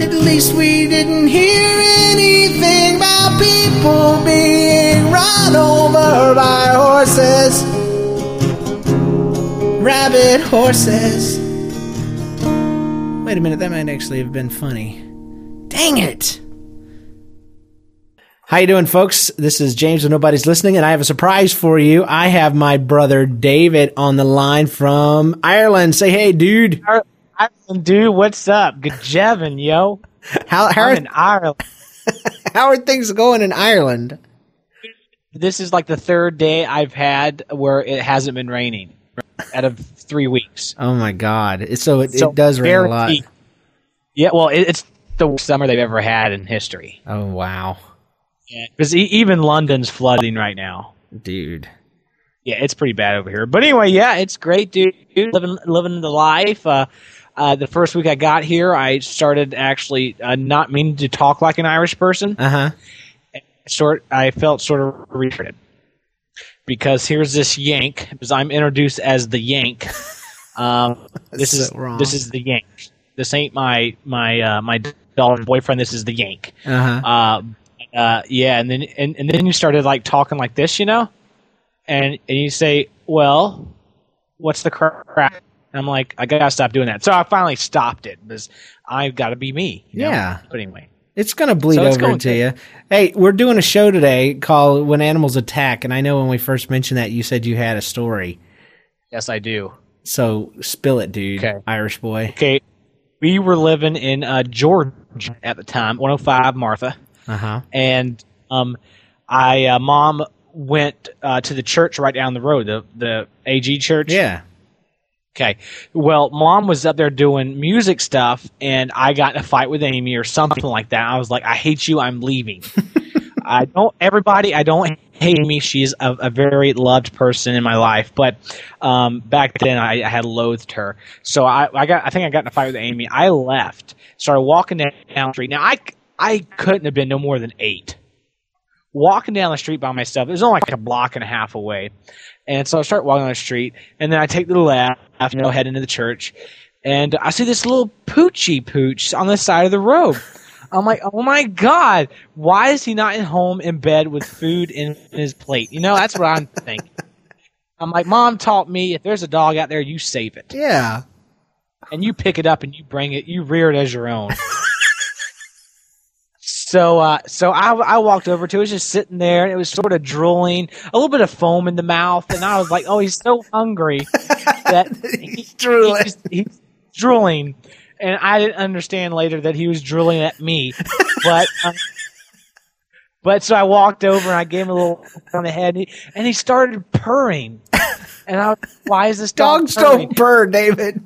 At least we didn't hear anything about people being run over by horses. Rabbit horses. Wait a minute, that might actually have been funny. Dang it! How you doing, folks? This is James with Nobody's Listening, and I have a surprise for you. I have my brother David on the line from Ireland. Say hey, dude. Ireland, dude, what's up? Good jevin, yo. How I'm in Ireland. How are things going in Ireland? This is like the third day I've had where it hasn't been raining. Out of 3 weeks. Oh my God! So it does rain a lot. Yeah, well, it's the worst summer they've ever had in history. Oh wow! Yeah, because even London's flooding right now, dude. Yeah, it's pretty bad over here. But anyway, yeah, it's great, dude. Living the life. The first week I got here, I started actually not meaning to talk like an Irish person. Uh huh. I felt sort of retarded. Because here's this Yank, because I'm introduced as the Yank. This is the Yank. This ain't my daughter's boyfriend. This is the Yank. Uh-huh. Yeah, and then you started like talking like this, you know, and you say, "Well, what's the crap?" And I'm like, "I gotta stop doing that." So I finally stopped it because I've got to be me. You know? But anyway. It's going to bleed over into you. Hey, we're doing a show today called When Animals Attack, and I know when we first mentioned that, you said you had a story. Yes, I do. So spill it, dude, okay. Irish boy. Okay, we were living in Georgia at the time, 105 Martha. Uh-huh. And Mom went to the church right down the road, the AG church. Yeah. Okay. Well, Mom was up there doing music stuff, and I got in a fight with Amy or something like that. I was like, I hate you. I'm leaving. I don't hate Amy. She's a very loved person in my life. But back then, I had loathed her. So I think I got in a fight with Amy. I left. Started walking down the street. Now, I couldn't have been no more than 8. Walking down the street by myself. It was only like a block and a half away. And so I start walking down the street, and then I take the left, head into the church, and I see this little poochy pooch on the side of the road. I'm like, oh my God, why is he not at home in bed with food in his plate? You know, that's what I'm thinking. I'm like, Mom taught me if there's a dog out there, you save it. Yeah. And you pick it up and you bring it, you rear it as your own. So I walked over to it. It was just sitting there, and it was sort of drooling, a little bit of foam in the mouth, and I was like, "Oh, he's so hungry that he's drooling." And I didn't understand later that he was drooling at me, but so I walked over and I gave him a little on the head, and he started purring. And I was, "Why is this dog dogs purring?" Don't purr, David.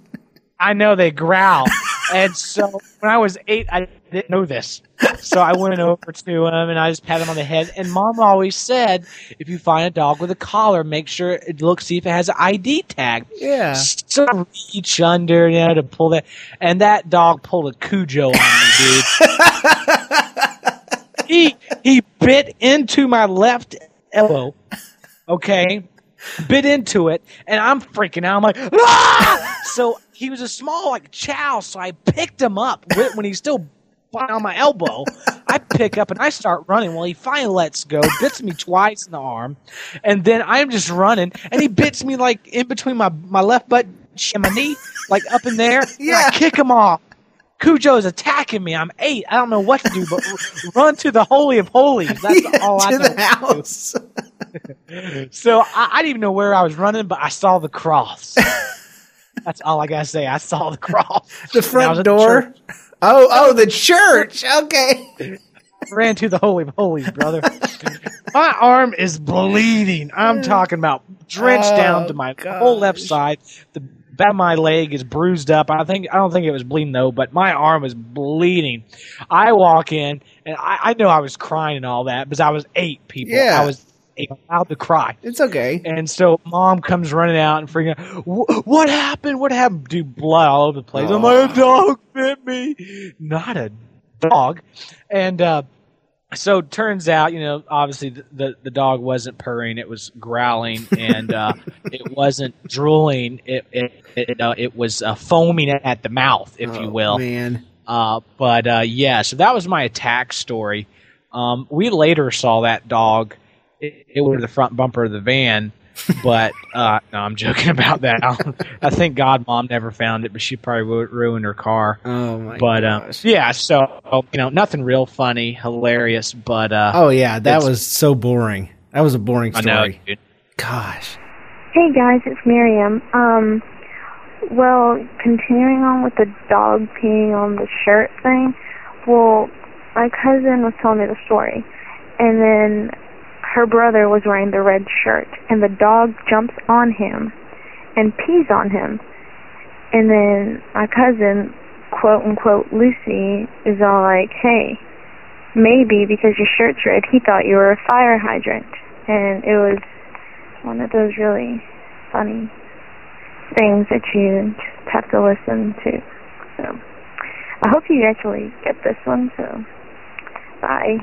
I know they growl, and so when I was 8, I didn't know this. So I went over to him, and I just pat him on the head. And Mom always said, if you find a dog with a collar, make sure it looks, see if it has an ID tag. Yeah. So I reach under, you know, to pull that. And that dog pulled a Cujo on me, dude. He bit into my left elbow, okay? Bit into it, and I'm freaking out. I'm like, ah! So he was a small, like, chow, so I picked him up when he's still on my elbow. I pick up and I start running. Well, he finally lets go, bits me twice in the arm, and then I'm just running, and he bits me like in between my left butt and my knee, like up in there. Yeah. I kick him off. Cujo's attacking me. I'm 8. I don't know what to do, but run to the Holy of Holies. That's all I know. To the house. So I didn't even know where I was running, but I saw the cross. That's all I got to say. I saw the cross. The front door? Oh, the church. Okay. Ran to the Holy of Holies, brother. My arm is bleeding. I'm talking about drenched down to my whole left side. The back of my leg is bruised up. I don't think it was bleeding, though, but my arm is bleeding. I walk in, and I know I was crying and all that because I was 8, people. Yeah. I was allowed to cry. It's okay. And so Mom comes running out and freaking out. What happened? What happened? Dude, blood all over the place. Oh. I'm like, a dog bit me. Not a dog. And so turns out, you know, obviously the dog wasn't purring. It was growling, and it wasn't drooling. It was foaming at the mouth, if you will. Man. But so that was my attack story. We later saw that dog. It was the front bumper of the van, but no, I'm joking about that. I think God, Mom never found it, but she probably ruined her car. Oh my! But gosh. Yeah, so you know, nothing real funny, hilarious, but oh yeah, that was so boring. That was a boring story. I know, dude. Gosh. Hey guys, it's Miriam. Well, continuing on with the dog peeing on the shirt thing. Well, my cousin was telling me the story, and then her brother was wearing the red shirt, and the dog jumps on him and pees on him. And then my cousin, quote-unquote Lucy, is all like, hey, maybe because your shirt's red, he thought you were a fire hydrant. And it was one of those really funny things that you just have to listen to. So I hope you actually get this one, so bye.